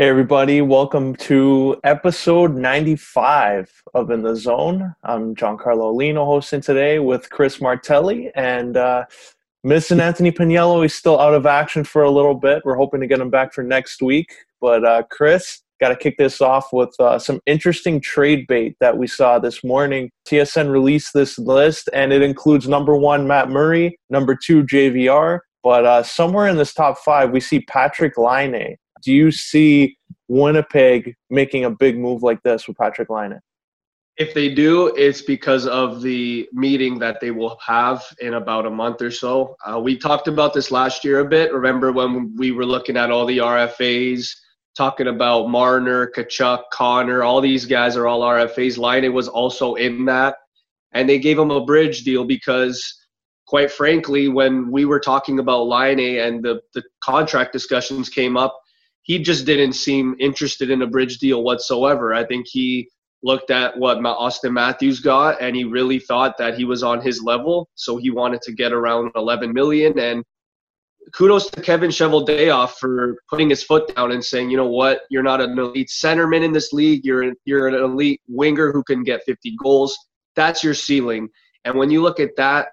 Hey everybody, welcome to episode 95 of In the Zone. I'm Giancarlo Lino hosting today with Chris Martelli, and missing Anthony Pinello. He's still out of action for a little bit. We're hoping to get him back for next week. But Chris, got to kick this off with some interesting trade bait that we saw this morning. TSN released this list, and it includes number 1, Matt Murray, number 2, JVR. But somewhere in this top 5, we see Patrik Laine. Do you see Winnipeg making a big move like this with Patrik Laine? If they do, it's because of the meeting that they will have in about a month or so. We talked about this last year a bit. Remember when we were looking at all the RFAs, talking about Marner, Kachuk, Connor, all these guys are all RFAs. Laine was also in that. And they gave him a bridge deal because, quite frankly, when we were talking about Laine and the contract discussions came up, he just didn't seem interested in a bridge deal whatsoever. I think he looked at what Austin Matthews got, and he really thought that he was on his level, so he wanted to get around $11 million. And kudos to Kevin Cheveldayoff for putting his foot down and saying, you know what, you're not an elite centerman in this league. You're an elite winger who can get 50 goals. That's your ceiling. And when you look at that,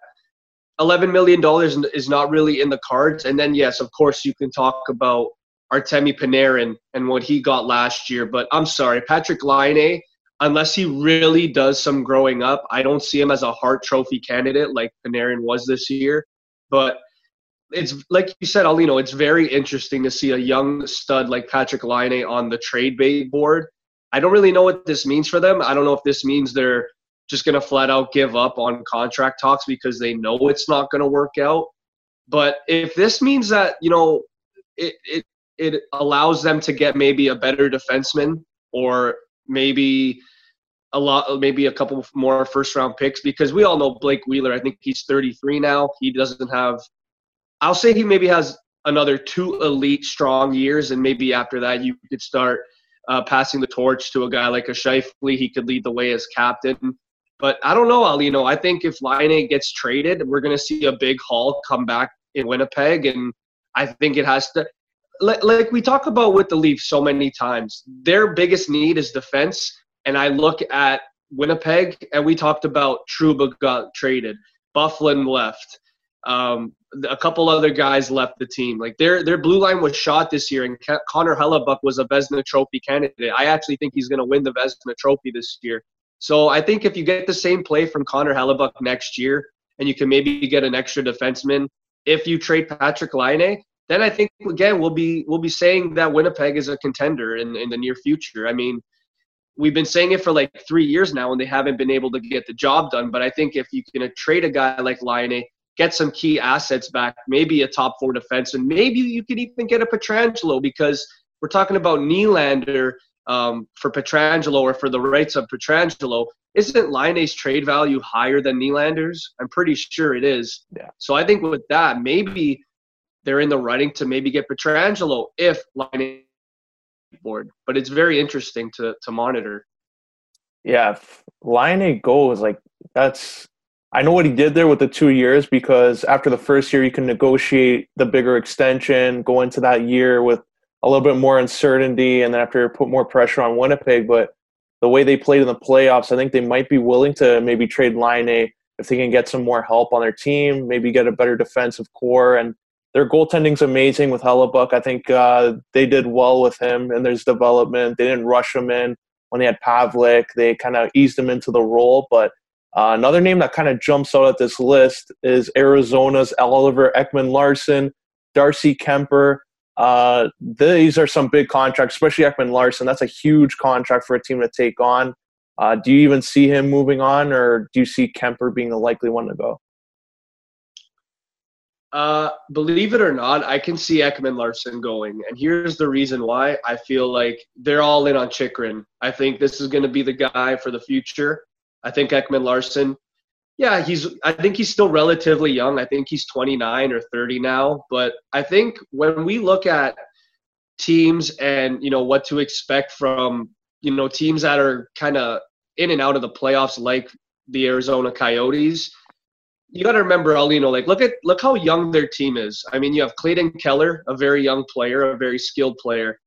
$11 million is not really in the cards. And then, yes, of course, you can talk about Artemi Panarin and what he got last year. But I'm sorry, Patrik Laine, unless he really does some growing up, I don't see him as a Hart Trophy candidate like Panarin was this year. But it's like you said, Alino, it's very interesting to see a young stud like Patrik Laine on the trade bait board. I don't really know what this means for them. I don't know if this means they're just going to flat out give up on contract talks because they know it's not going to work out. But if this means that, you know, it allows them to get maybe a better defenseman or maybe a couple more first-round picks, because we all know Blake Wheeler, I think he's 33 now. He doesn't have – I'll say he maybe has another 2 elite strong years, and maybe after that you could start passing the torch to a guy like a Scheifele. He could lead the way as captain. But I don't know, Alino. I think if Laine gets traded, we're going to see a big haul come back in Winnipeg, and I think it has to – like we talk about with the Leafs so many times, their biggest need is defense. And I look at Winnipeg, and we talked about Trouba got traded, Bufflin left, a couple other guys left the team. Like their blue line was shot this year, and Connor Hellebuyck was a Vezina Trophy candidate. I actually think he's going to win the Vezina Trophy this year. So I think if you get the same play from Connor Hellebuyck next year, and you can maybe get an extra defenseman, if you trade Patrik Laine, then I think, again, we'll be saying that Winnipeg is a contender in the near future. I mean, we've been saying it for like 3 years now, and they haven't been able to get the job done. But I think if you can trade a guy like Laine, get some key assets back, maybe a top 4 defense, and maybe you could even get a Pietrangelo, because we're talking about Nylander for Pietrangelo, or for the rights of Pietrangelo. Isn't Laine's trade value higher than Nylander's? I'm pretty sure it is. Yeah. So I think with that, maybe – they're in the running to maybe get Pietrangelo if Laine board. But it's very interesting to monitor. Yeah, if Laine goes, like, that's – I know what he did there with the 2 years, because after the first year you can negotiate the bigger extension, go into that year with a little bit more uncertainty, and then after put more pressure on Winnipeg. But the way they played in the playoffs, I think they might be willing to maybe trade Laine if they can get some more help on their team, maybe get a better defensive core. And their goaltending's amazing with Hellebuyck. I think they did well with him and there's development. They didn't rush him in when they had Pavlik. They kind of eased him into the role. But another name that kind of jumps out at this list is Arizona's Oliver Ekman-Larsson, Darcy Kemper. These are some big contracts, especially Ekman-Larsson. That's a huge contract for a team to take on. Do you even see him moving on, or do you see Kemper being the likely one to go? Believe it or not, I can see Ekman-Larsson going. And here's the reason why. I feel like they're all in on Chychrun. I think this is going to be the guy for the future. I think Ekman-Larsson, yeah, I think he's still relatively young. I think he's 29 or 30 now. But I think when we look at teams and, you know, what to expect from, you know, teams that are kind of in and out of the playoffs, like the Arizona Coyotes, you got to remember, Alino, like look how young their team is. I mean, you have Clayton Keller, a very young player, a very skilled player.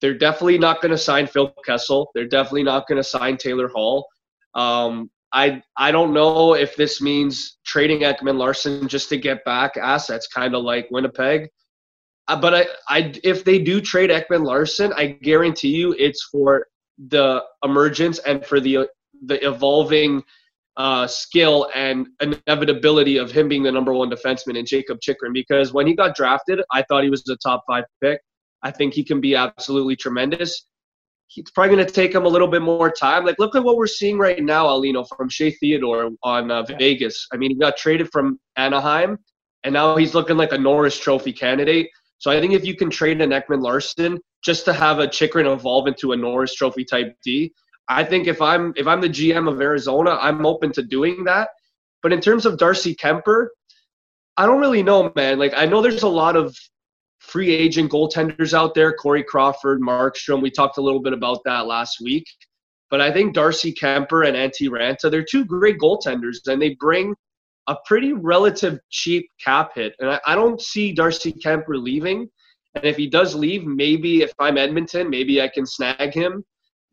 They're definitely not going to sign Phil Kessel. They're definitely not going to sign Taylor Hall. I don't know if this means trading Ekman-Larsson just to get back assets, kind of like Winnipeg. But if they do trade Ekman-Larsson, I guarantee you it's for the emergence and for the evolving skill and inevitability of him being the number one defenseman in Jacob Chychrun. Because when he got drafted, I thought he was the top 5 pick. I think he can be absolutely tremendous. It's probably going to take him a little bit more time. Like, look at what we're seeing right now, Alino, from Shea Theodore on Vegas. I mean, he got traded from Anaheim, and now he's looking like a Norris Trophy candidate. So I think if you can trade an Ekman-Larsson just to have a Chychrun evolve into a Norris Trophy type D, I think if I'm the GM of Arizona, I'm open to doing that. But in terms of Darcy Kemper, I don't really know, man. Like, I know there's a lot of free agent goaltenders out there, Corey Crawford, Markstrom. We talked a little bit about that last week. But I think Darcy Kemper and Antti Raanta, they're two great goaltenders, and they bring a pretty relative cheap cap hit. And I don't see Darcy Kemper leaving. And if he does leave, maybe if I'm Edmonton, maybe I can snag him.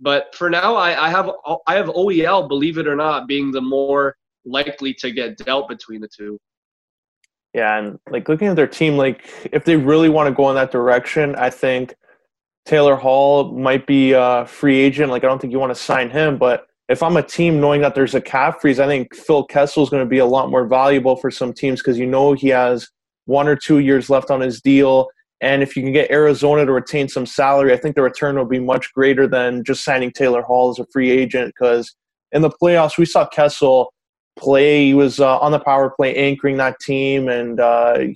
But for now, I have OEL, believe it or not, being the more likely to get dealt between the two. Yeah, and like looking at their team, like if they really want to go in that direction, I think Taylor Hall might be a free agent. Like, I don't think you want to sign him, but if I'm a team knowing that there's a cap freeze, I think Phil Kessel is going to be a lot more valuable for some teams because you know he has 1 or 2 years left on his deal. And if you can get Arizona to retain some salary, I think the return will be much greater than just signing Taylor Hall as a free agent, because in the playoffs, we saw Kessel play. He was on the power play anchoring that team, and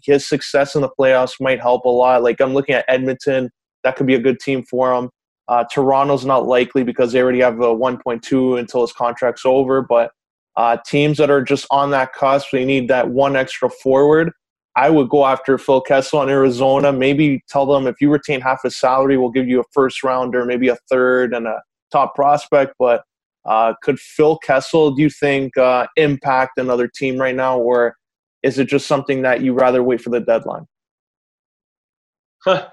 his success in the playoffs might help a lot. Like, I'm looking at Edmonton, that could be a good team for him. Toronto's not likely because they already have a 1.2 until his contract's over, but teams that are just on that cusp, they need that one extra forward. I would go after Phil Kessel in Arizona, maybe tell them if you retain half his salary, we'll give you a first rounder, maybe a third and a top prospect. But could Phil Kessel, do you think, impact another team right now, or is it just something that you rather wait for the deadline? Huh.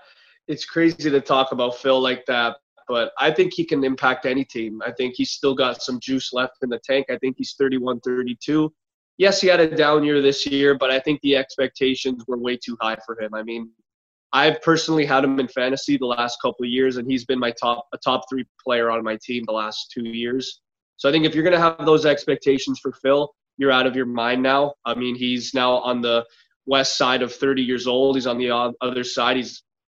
It's crazy to talk about Phil like that, but I think he can impact any team. I think he's still got some juice left in the tank. I think he's 31, 32. Yes, he had a down year this year, but I think the expectations were way too high for him. I mean, I've personally had him in fantasy the last couple of years, and he's been a top three player on my team the last 2 years. So I think if you're going to have those expectations for Phil, you're out of your mind now. I mean, he's now on the west side of 30 years old. He's on the other side.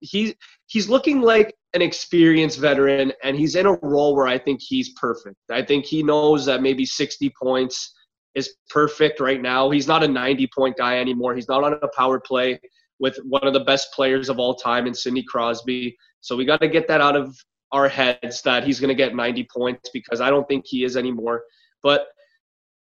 He's looking like an experienced veteran, and he's in a role where I think he's perfect. I think he knows that maybe 60 points is perfect right now. He's not a 90-point guy anymore. He's not on a power play with one of the best players of all time in Sidney Crosby. So we got to get that out of our heads that he's going to get 90 points, because I don't think he is anymore. But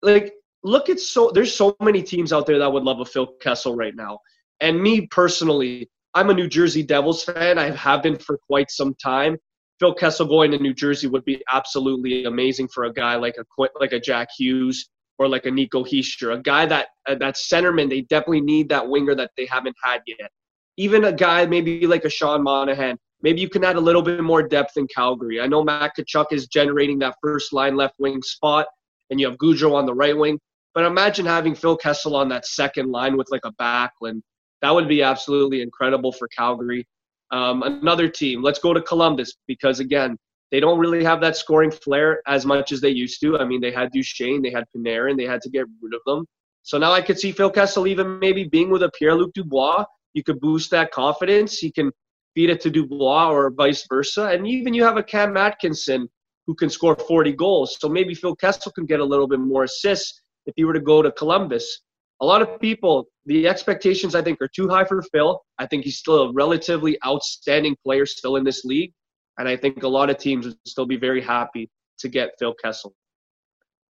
like, there's so many teams out there that would love a Phil Kessel right now. And me personally, I'm a New Jersey Devils fan. I have been for quite some time. Phil Kessel going to New Jersey would be absolutely amazing for a guy like a Jack Hughes or like a Nico Heischer, a guy that centerman, they definitely need that winger that they haven't had yet. Even a guy maybe like a Sean Monahan. Maybe you can add a little bit more depth in Calgary. I know Matt Kachuk is generating that first line left wing spot, and you have Goudreau on the right wing. But imagine having Phil Kessel on that second line with like a Backlund. That would be absolutely incredible for Calgary. Another team, let's go to Columbus, because, again, they don't really have that scoring flair as much as they used to. I mean, they had Duchesne, they had Panarin, they had to get rid of them. So now I could see Phil Kessel even maybe being with a Pierre-Luc Dubois. You could boost that confidence. He can feed it to Dubois or vice versa. And even you have a Cam Atkinson who can score 40 goals. So maybe Phil Kessel can get a little bit more assists if he were to go to Columbus. A lot of people, the expectations, I think, are too high for Phil. I think he's still a relatively outstanding player still in this league. And I think a lot of teams would still be very happy to get Phil Kessel.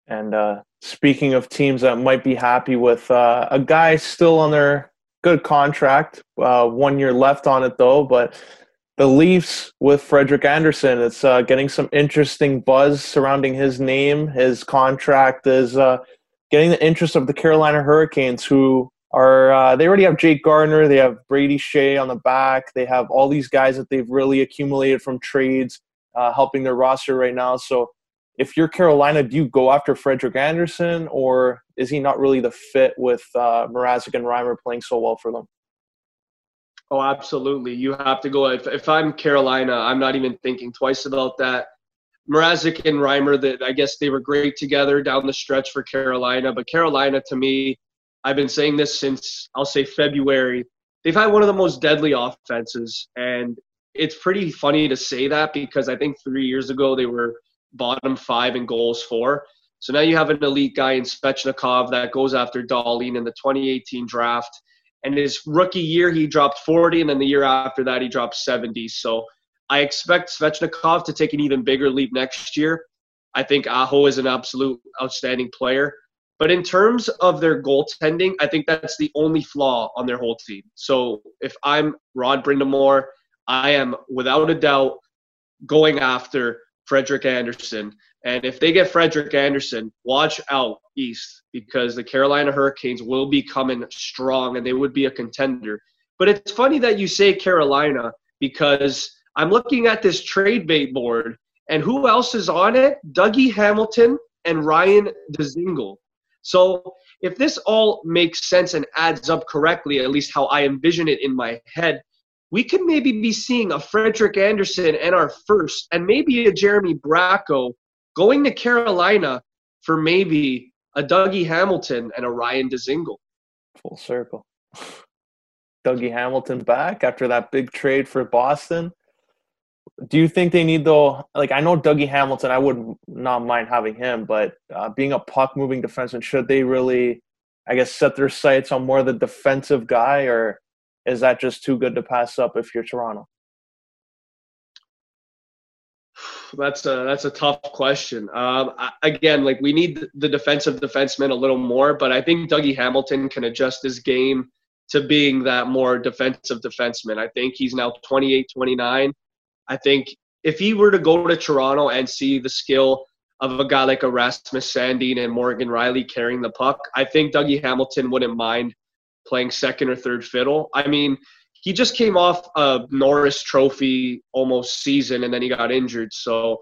And speaking of teams that might be happy with a guy still on their good contract, 1 year left on it though, but the Leafs with Frederik Andersen, it's getting some interesting buzz surrounding his name. His contract is getting the interest of the Carolina Hurricanes, who are they already have Jake Gardner, they have Brady Shea on the back, they have all these guys that they've really accumulated from trades helping their roster right now. So if you're Carolina, do you go after Frederik Andersen, or is he not really the fit with Mrazek and Reimer playing so well for them? Oh, absolutely. You have to go. If I'm Carolina, I'm not even thinking twice about that. Mrazek and Reimer, that I guess they were great together down the stretch for Carolina. But Carolina, to me, I've been saying this since, I'll say, February. They've had one of the most deadly offenses. And it's pretty funny to say that because I think 3 years ago they were bottom five in goals for. So now you have an elite guy in Svechnikov that goes after Dahlin in the 2018 draft. And his rookie year, he dropped 40, and then the year after that, he dropped 70. So I expect Svechnikov to take an even bigger leap next year. I think Aho is an absolute outstanding player. But in terms of their goaltending, I think that's the only flaw on their whole team. So if I'm Rod Brindamore, I am without a doubt going after Frederik Andersen. And if they get Frederik Andersen, watch out East, because the Carolina Hurricanes will be coming strong and they would be a contender. But it's funny that you say Carolina, because I'm looking at this trade bait board, and who else is on it? Dougie Hamilton and Ryan Dzingel. So if this all makes sense and adds up correctly, at least how I envision it in my head, we could maybe be seeing a Frederik Andersen and our first, and maybe a Jeremy Bracco going to Carolina for maybe a Dougie Hamilton and a Ryan Dzingel. Full circle. Dougie Hamilton back after that big trade for Boston. Do you think they need, though, like, I know Dougie Hamilton, I would not mind having him, but being a puck-moving defenseman, should they really, I guess, set their sights on more of the defensive guy, or is that just too good to pass up if you're Toronto? That's a tough question. Again, like, we need the defensive defenseman a little more, but I think Dougie Hamilton can adjust his game to being that more defensive defenseman. I think he's now 28, 29. I think if he were to go to Toronto and see the skill of a guy like Rasmus Sandin and Morgan Rielly carrying the puck, I think Dougie Hamilton wouldn't mind playing second or third fiddle. I mean, he just came off a Norris Trophy almost season, and then he got injured. So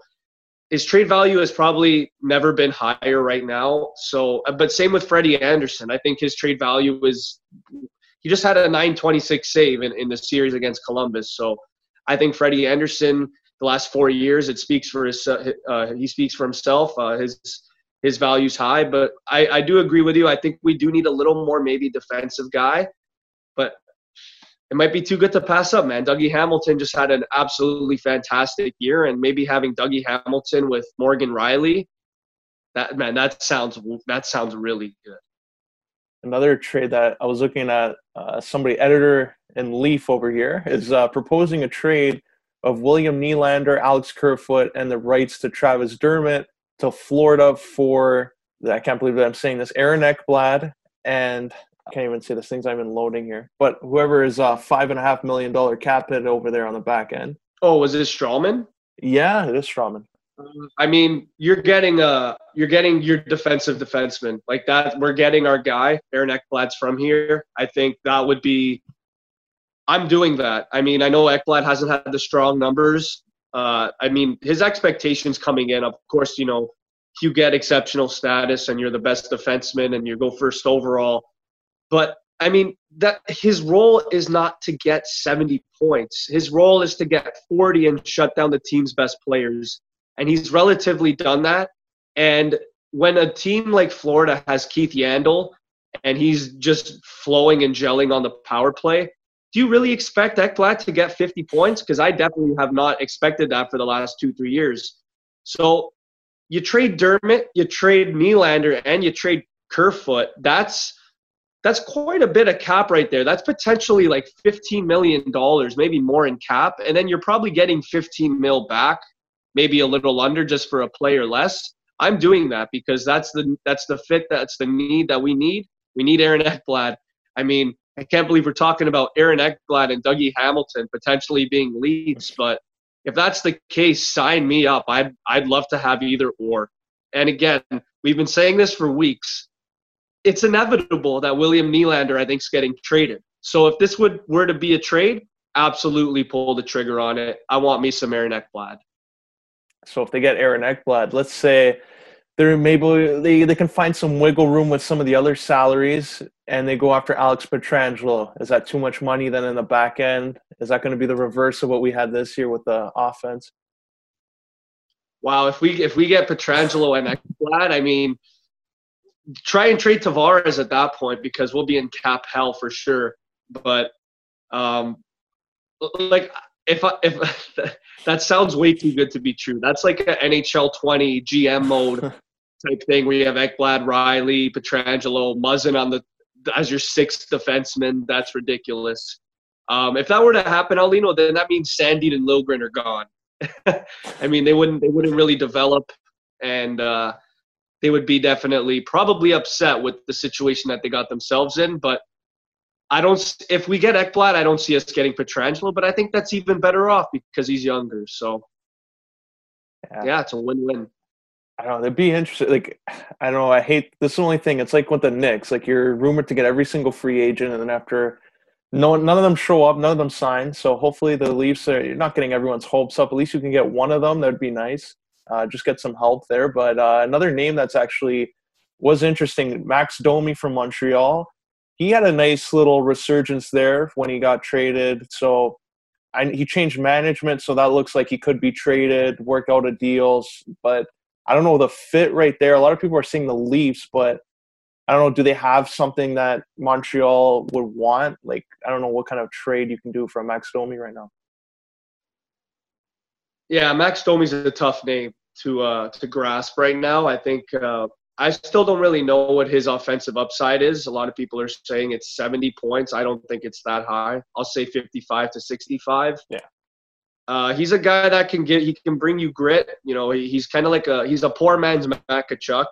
his trade value has probably never been higher right now. So, but same with Freddie Andersen. I think his trade value was – he just had a 926 save in the series against Columbus. So I think Freddie Andersen, the last 4 years, it speaks for his he speaks for himself. His value's high, but I do agree with you. I think we do need a little more maybe defensive guy, but it might be too good to pass up, man. Dougie Hamilton just had an absolutely fantastic year, and maybe having Dougie Hamilton with Morgan Rielly, that sounds really good. Another trade that I was looking at, somebody, editor and Leaf over here, is proposing a trade of William Nylander, Alex Kerfoot, and the rights to Travis Dermott to Florida for, I can't believe that I'm saying this, Aaron Ekblad, and I can't even say this, things I'm even loading here, but whoever is $5.5 million cap hit over there on the back end. Oh, was this Stroman? Yeah, it is Stroman. I mean, you're getting your defensive defenseman like that. We're getting our guy, Aaron Ekblad's from here. I think that would be, I'm doing that. I mean, I know Ekblad hasn't had the strong numbers. I mean, his expectations coming in, of course, you know, if you get exceptional status and you're the best defenseman and you go first overall. But, I mean, that his role is not to get 70 points. His role is to get 40 and shut down the team's best players. And he's relatively done that. And when a team like Florida has Keith Yandel and he's just flowing and gelling on the power play, do you really expect Ekblad to get 50 points? Because I definitely have not expected that for the last 2-3 years. So you trade Dermott, you trade Nylander, and you trade Kerfoot. That's quite a bit of cap right there. That's potentially like $15 million, maybe more in cap. And then you're probably getting 15 mil back, maybe a little under just for a player less. I'm doing that because that's the fit, that's the need that we need. We need Aaron Ekblad. I mean, I can't believe we're talking about Aaron Ekblad and Dougie Hamilton potentially being leads, but if that's the case, sign me up. I'd love to have either or. And again, we've been saying this for weeks. it's inevitable that William Nylander, I think, is getting traded. So if this were to be a trade, absolutely pull the trigger on it. I want me some Aaron Ekblad. So if they get Aaron Ekblad, let's say they're maybe they can find some wiggle room with some of the other salaries, and they go after Alex Pietrangelo. Is that too much money then in the back end? Is that going to be the reverse of what we had this year with the offense? Wow, if we get Pietrangelo and Ekblad, I mean, try and trade Tavares at that point because we'll be in cap hell for sure. But if that sounds way too good to be true. That's like an NHL 20 GM mode type thing where you have Ekblad, Rielly, Pietrangelo, Muzzin as your sixth defenseman. That's ridiculous. If that were to happen, Alino, then that means Sandin and Liljegren are gone. I mean, they wouldn't really develop, and they would be definitely probably upset with the situation that they got themselves in. But if we get Ekblad, I don't see us getting Pietrangelo, but I think that's even better off because he's younger. So, yeah it's a win-win. I don't know. It'd be interesting. Like, I don't know. I hate this only thing. It's like with the Knicks. Like, you're rumored to get every single free agent, and then after none of them show up, none of them sign. So hopefully the Leafs you're not getting everyone's hopes up. At least you can get one of them. That'd be nice. Just get some help there. But another name that's actually was interesting, Max Domi from Montreal. He had a nice little resurgence there when he got traded. So he changed management, so that looks like he could be traded, work out a deals. But I don't know the fit right there. A lot of people are seeing the Leafs, but I don't know, do they have something that Montreal would want? Like, I don't know what kind of trade you can do for Max Domi right now. Yeah, Max Domi's a tough name to grasp right now. I think I still don't really know what his offensive upside is. A lot of people are saying it's 70 points. I don't think it's that high. I'll say 55 to 65. Yeah. He's a guy that he can bring you grit. You know, he's kind of like he's a poor man's Matt Kachuk.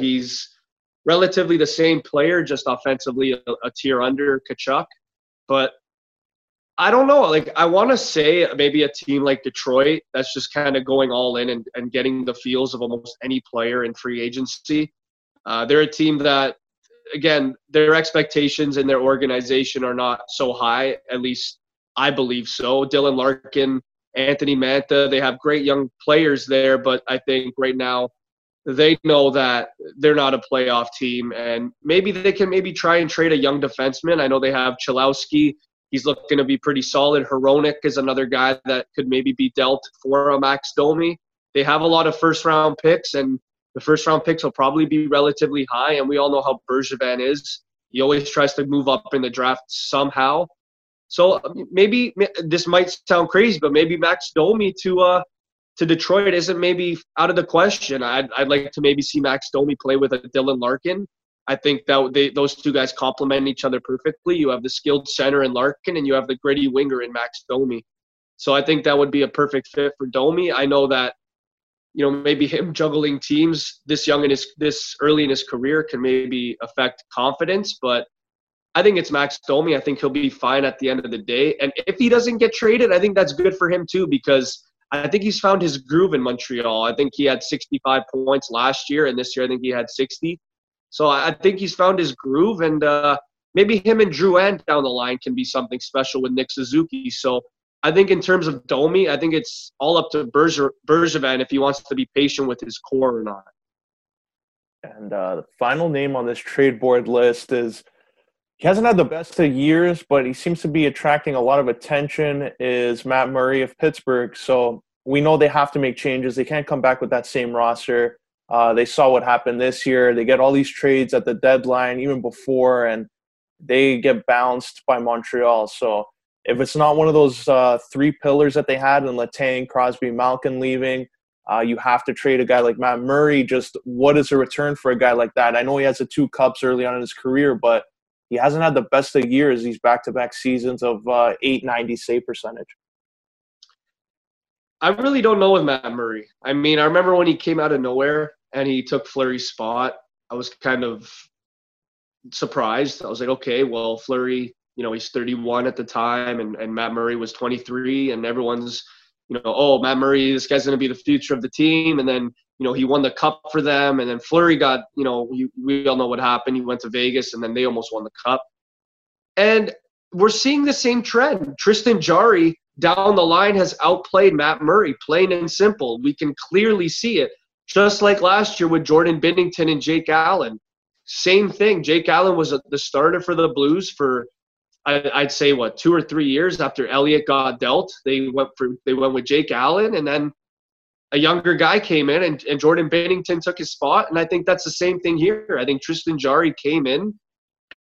He's relatively the same player, just offensively a tier under Kachuk. But I don't know. Like, I want to say maybe a team like Detroit that's just kind of going all in and getting the feels of almost any player in free agency. They're a team that, again, their expectations and their organization are not so high, at least I believe so. Dylan Larkin, Anthony Manta, they have great young players there, but I think right now they know that they're not a playoff team, and maybe they can try and trade a young defenseman. I know they have Cholowski. He's looking to be pretty solid. Hronek is another guy that could maybe be dealt for a Max Domi. They have a lot of first-round picks, and the first-round picks will probably be relatively high, and we all know how Bergevin is. He always tries to move up in the draft somehow. So maybe this might sound crazy, but maybe Max Domi to Detroit isn't maybe out of the question. I'd like to maybe see Max Domi play with a Dylan Larkin. I think that those two guys complement each other perfectly. You have the skilled center in Larkin, and you have the gritty winger in Max Domi. So I think that would be a perfect fit for Domi. I know that, you know, maybe him juggling teams this early in his career can maybe affect confidence, but I think it's Max Domi. I think he'll be fine at the end of the day. And if he doesn't get traded, I think that's good for him too, because I think he's found his groove in Montreal. I think he had 65 points last year, and this year I think he had 60. So I think he's found his groove, and maybe him and Drouin down the line can be something special with Nick Suzuki. So I think in terms of Domi, I think it's all up to Bergevin if he wants to be patient with his core or not. And the final name on this trade board list is – he hasn't had the best of years, but he seems to be attracting a lot of attention, is Matt Murray of Pittsburgh. So we know they have to make changes. They can't come back with that same roster. They saw what happened this year. They get all these trades at the deadline, even before, and they get bounced by Montreal. So if it's not one of those three pillars that they had in Letang, Crosby, Malkin leaving, you have to trade a guy like Matt Murray. Just what is a return for a guy like that? I know he has the two cups early on in his career, but he hasn't had the best of years. These back-to-back seasons of .890 save percentage. I really don't know with Matt Murray. I mean, I remember when he came out of nowhere and he took Fleury's spot, I was kind of surprised. I was like, okay, well, Fleury, you know, he's 31 at the time, and Matt Murray was 23, and everyone's you know, oh, Matt Murray, this guy's going to be the future of the team. And then, you know, he won the cup for them. And then Fleury got, you know, we all know what happened. He went to Vegas and then they almost won the cup. And we're seeing the same trend. Tristan Jarry down the line has outplayed Matt Murray, plain and simple. We can clearly see it. Just like last year with Jordan Binnington and Jake Allen. Same thing. Jake Allen was the starter for the Blues for, I'd say, what, 2 or 3 years after Elliott got dealt. They went with Jake Allen, and then a younger guy came in, and Jordan Binnington took his spot. And I think that's the same thing here. I think Tristan Jarry came in,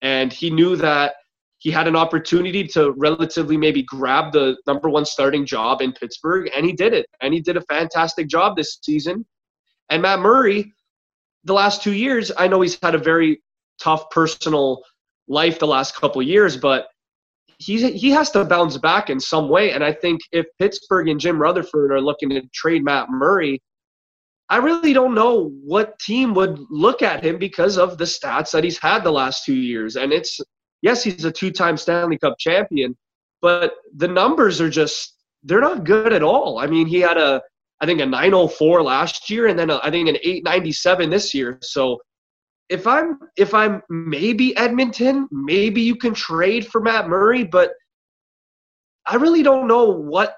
and he knew that he had an opportunity to relatively maybe grab the number one starting job in Pittsburgh, and he did it. And he did a fantastic job this season. And Matt Murray, the last 2 years, I know he's had a very tough personal life the last couple of years, but he has to bounce back in some way. And I think if Pittsburgh and Jim Rutherford are looking to trade Matt Murray, I really don't know what team would look at him because of the stats that he's had the last 2 years. And it's, yes, he's a two-time Stanley Cup champion, but the numbers are just, they're not good at all. I mean, he had I think a 904 last year, and then I think an 897 this year. So if I'm maybe Edmonton, maybe you can trade for Matt Murray, but I really don't know what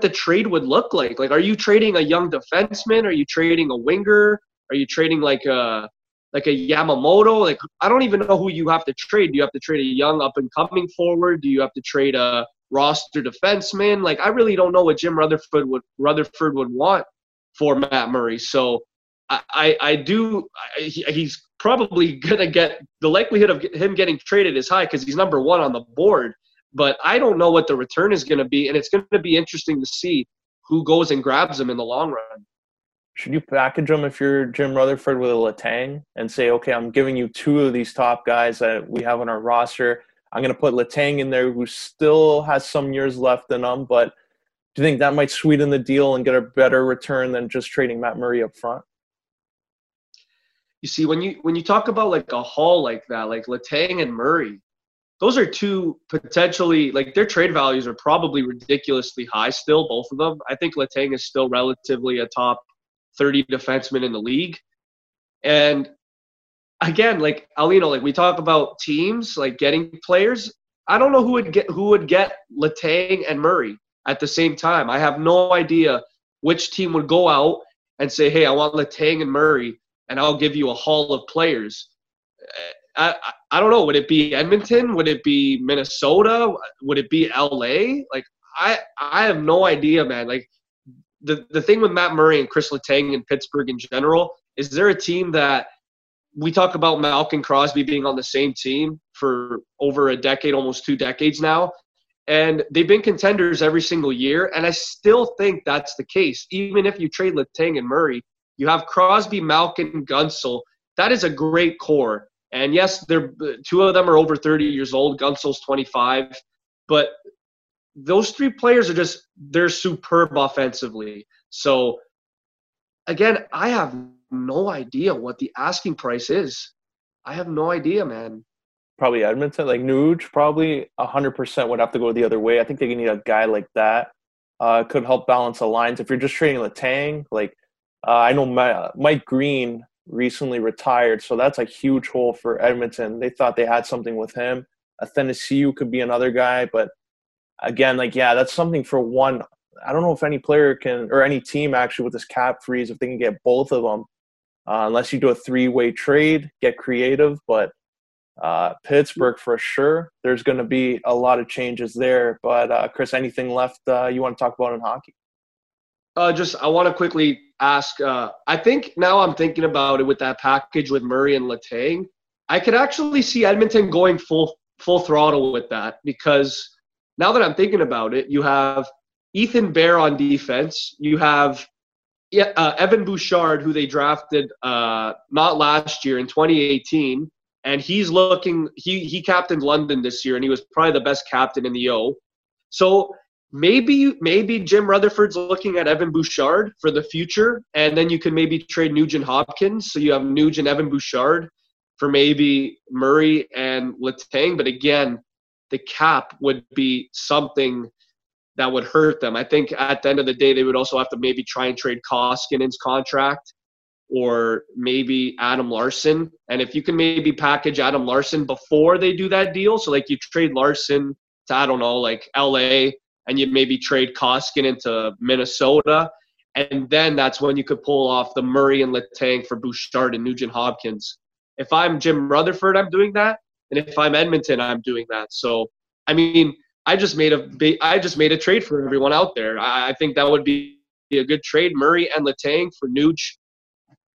the trade would look like. Like, are you trading a young defenseman? Are you trading a winger? Are you trading like a Yamamoto? Like, I don't even know who you have to trade. Do you have to trade a young up-and-coming forward? Do you have to trade a roster defenseman? Like, I really don't know what Jim Rutherford would want for Matt Murray. So he's probably gonna get, the likelihood of him getting traded is high because he's number one on the board, but I don't know what the return is gonna be, and it's gonna be interesting to see who goes and grabs him in the long run. Should you package him if you're Jim Rutherford with a Letang and say, okay, I'm giving you two of these top guys that we have on our roster. I'm going to put Letang in there, who still has some years left in him, but do you think that might sweeten the deal and get a better return than just trading Matt Murray up front? You see, when you talk about like a haul like that, like Letang and Murray, those are two potentially, like, their trade values are probably ridiculously high still, both of them. I think Letang is still relatively a top 30 defenseman in the league. And again, like, Alino, like, we talk about teams, like, getting players. I don't know who would get Letang and Murray at the same time. I have no idea which team would go out and say, hey, I want Letang and Murray, and I'll give you a haul of players. I don't know. Would it be Edmonton? Would it be Minnesota? Would it be L.A.? Like, I have no idea, man. Like, the thing with Matt Murray and Chris Letang in Pittsburgh in general is they're a team that – we talk about Malkin, Crosby being on the same team for over a decade, almost 2 decades now. And they've been contenders every single year. And I still think that's the case. Even if you trade Letang and Murray, you have Crosby, Malkin, Gunsel. That is a great core. And yes, two of them are over 30 years old. Gunsel's 25. But those three players are just, they're superb offensively. So, again, I have no idea what the asking price is. I have no idea, man. Probably Edmonton, like Nuge, probably 100% would have to go the other way. I think they need a guy like that. Could help balance the lines. If you're just trading Letang, like I know Mike Green recently retired, so that's a huge hole for Edmonton. They thought they had something with him. Athanasiou could be another guy, but again, like, yeah, that's something for one. I don't know if any player can, or any team actually with this cap freeze, if they can get both of them. Unless you do a three-way trade, get creative, but Pittsburgh for sure, there's going to be a lot of changes there. But, Chris, anything left you want to talk about in hockey? I want to quickly ask, I think now I'm thinking about it with that package with Murray and Letang, I could actually see Edmonton going full throttle with that, because now that I'm thinking about it, you have Ethan Bear on defense, you have Evan Bouchard, who they drafted not last year in 2018, and he's looking – he captained London this year, and he was probably the best captain in the O. So maybe Jim Rutherford's looking at Evan Bouchard for the future, and then you can maybe trade Nugent Hopkins. So you have Nugent, Evan Bouchard for maybe Murray and Letang. But again, the cap would be something that would hurt them. I think at the end of the day, they would also have to maybe try and trade Koskinen's contract or maybe Adam Larson. And if you can maybe package Adam Larson before they do that deal, so like you trade Larson to, I don't know, like LA, and you maybe trade Koskinen to Minnesota, and then that's when you could pull off the Murray and Letang for Bouchard and Nugent Hopkins. If I'm Jim Rutherford, I'm doing that, and if I'm Edmonton, I'm doing that. So, I mean, I just made a trade for everyone out there. I think that would be a good trade, Murray and Letang for Nuge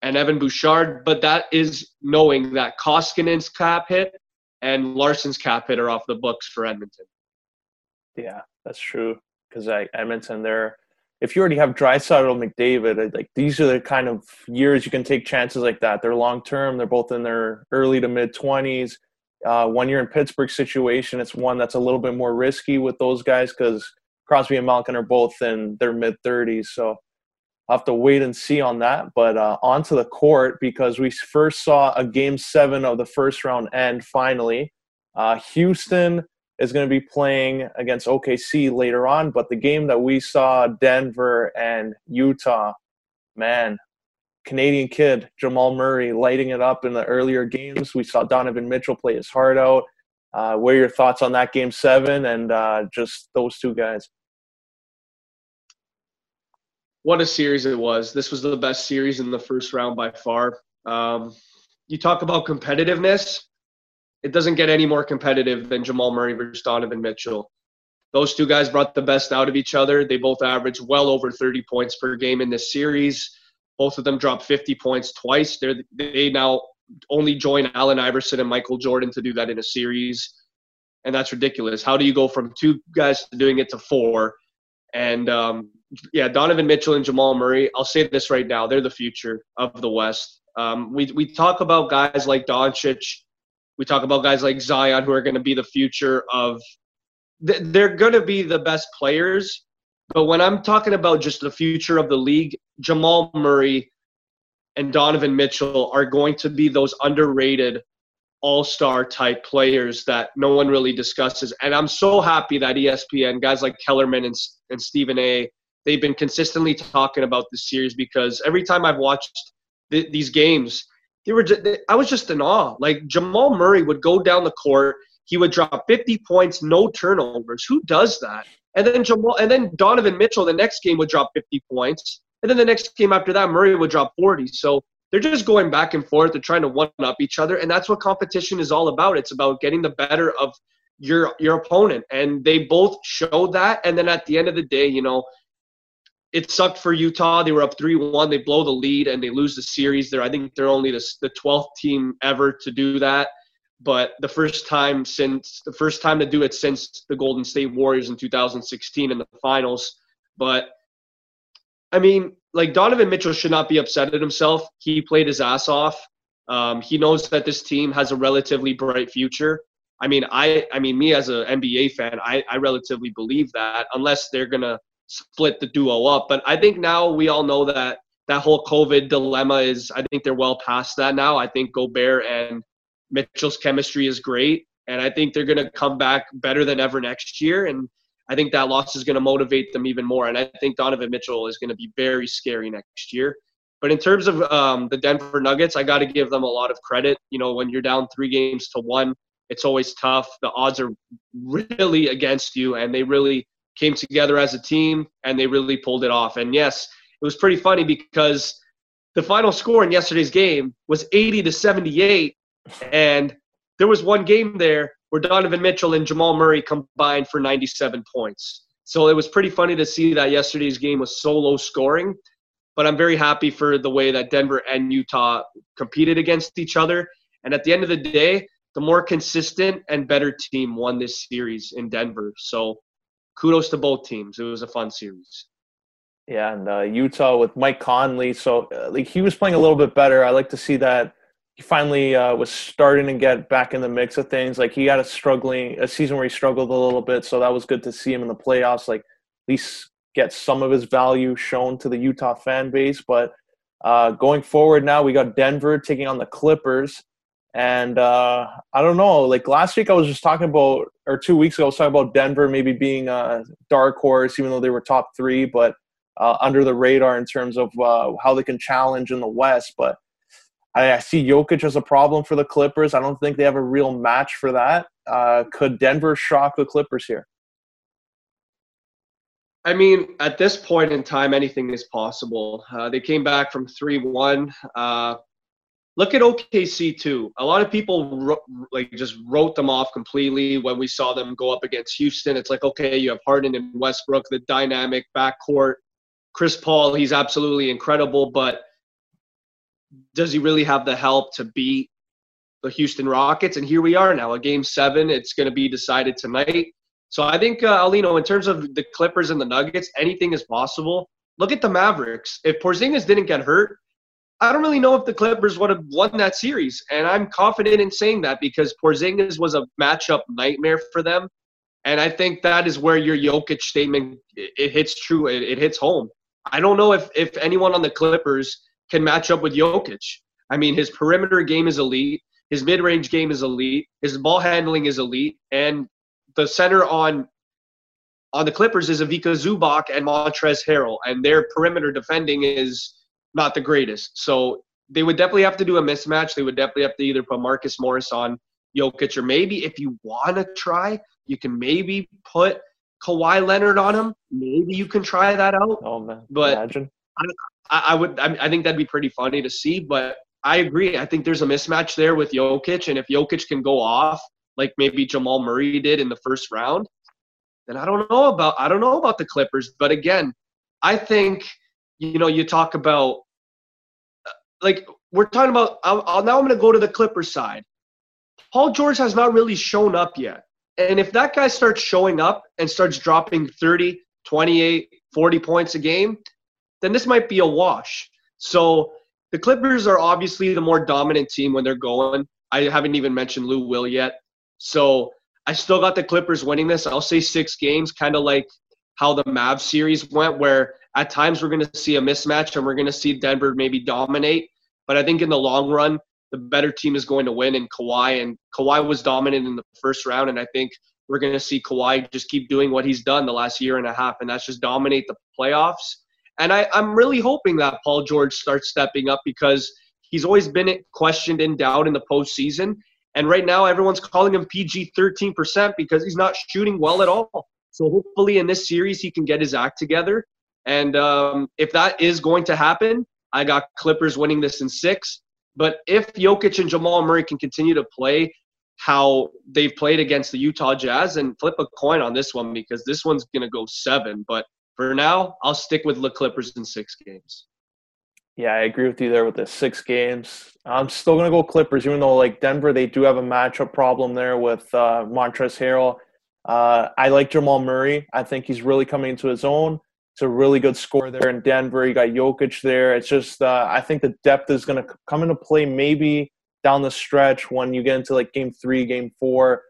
and Evan Bouchard, but that is knowing that Koskinen's cap hit and Larson's cap hit are off the books for Edmonton. Yeah, that's true, because Edmonton, they're – if you already have Draisaitl, McDavid, like these are the kind of years you can take chances like that. They're long-term. They're both in their early to mid-20s. When you're in Pittsburgh situation, it's one that's a little bit more risky with those guys because Crosby and Malkin are both in their mid-30s. So I'll have to wait and see on that. But onto the court, because we first saw a Game 7 of the first round end finally. Houston is going to be playing against OKC later on. But the game that we saw, Denver and Utah, man, Canadian kid Jamal Murray lighting it up in the earlier games. We saw Donovan Mitchell play his heart out. What are your thoughts on that Game 7 and just those two guys? What a series it was. This was the best series in the first round by far. You talk about competitiveness. It doesn't get any more competitive than Jamal Murray versus Donovan Mitchell. Those two guys brought the best out of each other. They both averaged well over 30 points per game in this series. Both of them dropped 50 points twice. They now only join Allen Iverson and Michael Jordan to do that in a series, and that's ridiculous. How do you go from two guys doing it to four? And, yeah, Donovan Mitchell and Jamal Murray, I'll say this right now, they're the future of the West. We talk about guys like Doncic. We talk about guys like Zion who are going to be the future of – they're going to be the best players. But when I'm talking about just the future of the league, Jamal Murray and Donovan Mitchell are going to be those underrated all-star type players that no one really discusses. And I'm so happy that ESPN, guys like Kellerman and Stephen A., they've been consistently talking about this series, because every time I've watched these games – I was just in awe. Like, Jamal Murray would go down the court. He would drop 50 points, no turnovers. Who does that? And then Donovan Mitchell the next game would drop 50 points. And then the next game after that, Murray would drop 40. So they're just going back and forth. They're trying to one-up each other. And that's what competition is all about. It's about getting the better of your opponent. And they both showed that. And then at the end of the day, you know, it sucked for Utah. They were up 3-1. They blow the lead, and they lose the series there. I think they're only the 12th team ever to do that, but the first time to do it since the Golden State Warriors in 2016 in the finals. But, I mean, like, Donovan Mitchell should not be upset at himself. He played his ass off. He knows that this team has a relatively bright future. I mean, I mean, me as an NBA fan, I relatively believe that, unless they're going to split the duo up. But I think now we all know that that whole COVID dilemma is, I think they're well past that now. I think Gobert and Mitchell's chemistry is great, and I think they're going to come back better than ever next year. And I think that loss is going to motivate them even more. And I think Donovan Mitchell is going to be very scary next year. But in terms of the Denver Nuggets, I got to give them a lot of credit. You know, when you're down 3-1, it's always tough. The odds are really against you, and they really came together as a team, and they really pulled it off. And yes, it was pretty funny, because the final score in yesterday's game was 80-78, and there was one game there where Donovan Mitchell and Jamal Murray combined for 97 points. So it was pretty funny to see that yesterday's game was so low scoring, but I'm very happy for the way that Denver and Utah competed against each other. And at the end of the day, the more consistent and better team won this series in Denver. So kudos to both teams. It was a fun series. Yeah, and Utah with Mike Conley. So, like, he was playing a little bit better. I like to see that he finally was starting to get back in the mix of things. Like, he had a season where he struggled a little bit, so that was good to see him in the playoffs. Like, at least get some of his value shown to the Utah fan base. But going forward now, we got Denver taking on the Clippers. And I don't know. Like, last week I was just talking about or 2 weeks ago, I was talking about Denver maybe being a dark horse, even though they were top three, but under the radar in terms of how they can challenge in the West. But I see Jokic as a problem for the Clippers. I don't think they have a real match for that. Could Denver shock the Clippers here? I mean, at this point in time, anything is possible. They came back from 3-1. Look at OKC too. A lot of people just wrote them off completely when we saw them go up against Houston. It's like, okay, you have Harden and Westbrook, the dynamic backcourt. Chris Paul, he's absolutely incredible, but does he really have the help to beat the Houston Rockets? And here we are now, a Game 7. It's going to be decided tonight. So I think, Alino, in terms of the Clippers and the Nuggets, anything is possible. Look at the Mavericks. If Porzingis didn't get hurt, I don't really know if the Clippers would have won that series. And I'm confident in saying that because Porzingis was a matchup nightmare for them. And I think that is where your Jokic statement, it hits true. It hits home. I don't know if anyone on the Clippers can match up with Jokic. I mean, his perimeter game is elite. His mid-range game is elite. His ball handling is elite. And the center on the Clippers is Ivica Zubac and Montrezl Harrell, and their perimeter defending is not the greatest. So they would definitely have to do a mismatch. They would definitely have to either put Marcus Morris on Jokic, or maybe if you want to try, you can maybe put Kawhi Leonard on him. Maybe you can try that out. Oh, man. But imagine. I think that'd be pretty funny to see, but I agree. I think there's a mismatch there with Jokic, and if Jokic can go off, like maybe Jamal Murray did in the first round, then I don't know about the Clippers. But again, I think, you know, you talk about, like, we're talking about, now I'm going to go to the Clippers side. Paul George has not really shown up yet. And if that guy starts showing up and starts dropping 30, 28, 40 points a game, then this might be a wash. So the Clippers are obviously the more dominant team when they're going. I haven't even mentioned Lou Will yet. So I still got the Clippers winning this. I'll say 6 games, kind of like how the Mavs series went, where at times we're going to see a mismatch and we're going to see Denver maybe dominate. But I think in the long run, the better team is going to win. And Kawhi was dominant in the first round. And I think we're going to see Kawhi just keep doing what he's done the last year and a half. And that's just dominate the playoffs. And I'm really hoping that Paul George starts stepping up, because he's always been questioned and doubted in the postseason. And right now, everyone's calling him PG 13% because he's not shooting well at all. So hopefully in this series, he can get his act together. And if that is going to happen, I got Clippers winning this in 6. But if Jokic and Jamal Murray can continue to play how they've played against the Utah Jazz, and flip a coin on this one, because this one's going to go 7. But for now, I'll stick with the Clippers in 6 games. Yeah, I agree with you there with the 6 games. I'm still going to go Clippers, even though, like, Denver, they do have a matchup problem there with Montrezl Harrell. I like Jamal Murray. I think he's really coming into his own. It's a really good score there in Denver. You got Jokic there. It's just I think the depth is going to come into play maybe down the stretch when you get into, like, Game 3, Game 4.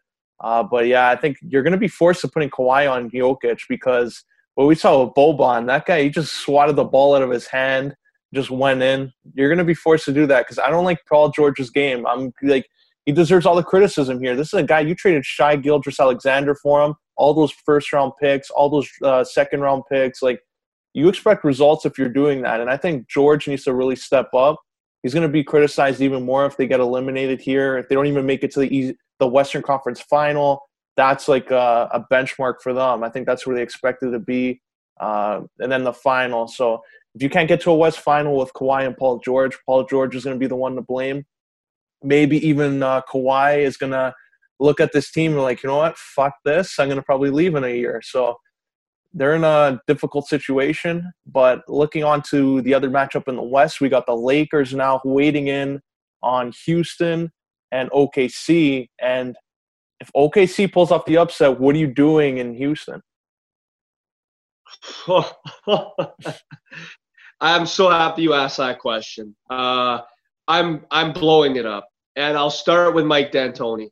But, yeah, I think you're going to be forced to putting Kawhi on Jokic because what we saw with Boban, that guy, he just swatted the ball out of his hand. Just went in. You're going to be forced to do that because I don't like Paul George's game. I'm like, he deserves all the criticism here. This is a guy you traded Shai Gilgeous-Alexander for him, all those first-round picks, all those second-round picks. Like, you expect results if you're doing that, and I think George needs to really step up. He's going to be criticized even more if they get eliminated here. If they don't even make it to the Western Conference Final, that's like a benchmark for them. I think that's where they expected to be, and then the final. So if you can't get to a West final with Kawhi and Paul George is going to be the one to blame. Maybe even Kawhi is going to look at this team and like, you know what, fuck this. I'm going to probably leave in a year. So they're in a difficult situation. But looking on to the other matchup in the West, we got the Lakers now waiting in on Houston and OKC. And if OKC pulls off the upset, what are you doing in Houston? I'm so happy you asked that question. I'm blowing it up, and I'll start with Mike D'Antoni.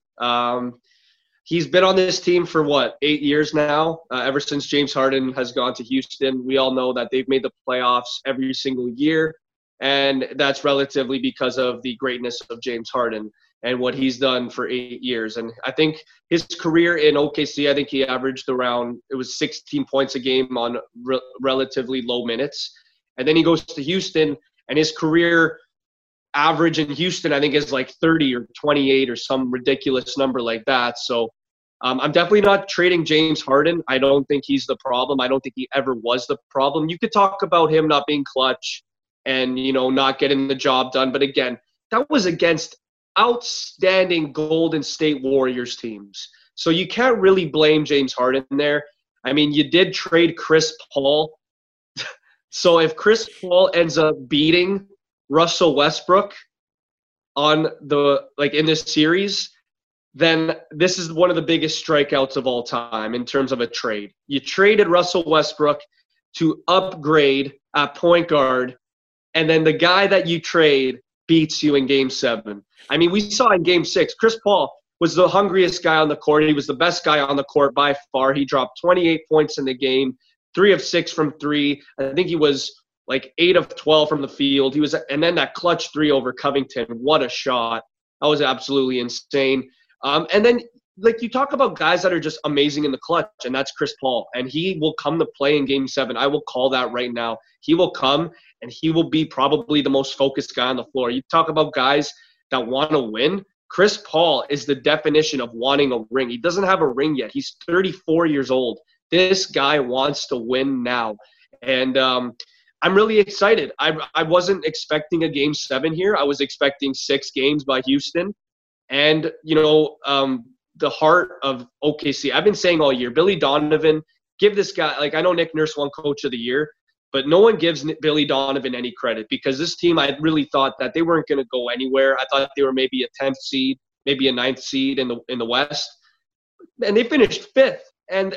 He's been on this team for what, 8 years now. Ever since James Harden has gone to Houston, we all know that they've made the playoffs every single year, and that's relatively because of the greatness of James Harden. and what he's done for 8 years. And I think his career in OKC, I think he averaged around, it was 16 points a game on relatively low minutes. And then he goes to Houston, and his career average in Houston, I think, is like 30 or 28 or some ridiculous number like that. So I'm definitely not trading James Harden. I don't think he's the problem. I don't think he ever was the problem. You could talk about him not being clutch and, you know, not getting the job done. But again, that was against outstanding Golden State Warriors teams. So you can't really blame James Harden there. I mean, you did trade Chris Paul. So if Chris Paul ends up beating Russell Westbrook on the in this series, then this is one of the biggest strikeouts of all time in terms of a trade. You traded Russell Westbrook to upgrade at point guard, and then the guy that you trade beats you in Game 7. I mean, we saw in Game 6, Chris Paul was the hungriest guy on the court. He was the best guy on the court by far. He dropped 28 points in the game, 3 of 6 from 3. I think he was like 8 of 12 from the field. He was, and then that clutch 3 over Covington. What a shot. That was absolutely insane. And then, you talk about guys that are just amazing in the clutch, and that's Chris Paul. And he will come to play in Game 7. I will call that right now. He will come, and he will be probably the most focused guy on the floor. You talk about guys that want to win. Chris Paul is the definition of wanting a ring. He doesn't have a ring yet. He's 34 years old. This guy wants to win now. And I'm really excited. I wasn't expecting a Game 7 here. I was expecting 6 games by Houston. And, you know, the heart of OKC, I've been saying all year, Billy Donovan, give this guy – I know Nick Nurse won Coach of the Year, but no one gives Billy Donovan any credit because this team, I really thought that they weren't going to go anywhere. I thought they were maybe a 10th seed, maybe a 9th seed in the West. And they finished 5th. And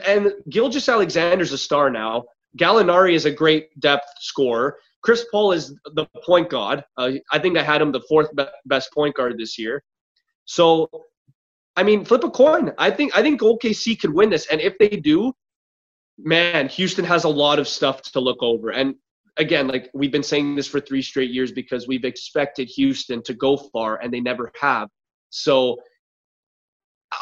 Gilgeous-Alexander's a star now. Gallinari is a great depth scorer. Chris Paul is the point guard. I think I had him the 4th best point guard this year. So, I mean, flip a coin. I think OKC could win this. And if they do, man, Houston has a lot of stuff to look over. And, again, we've been saying this for 3 straight years because we've expected Houston to go far, and they never have. So,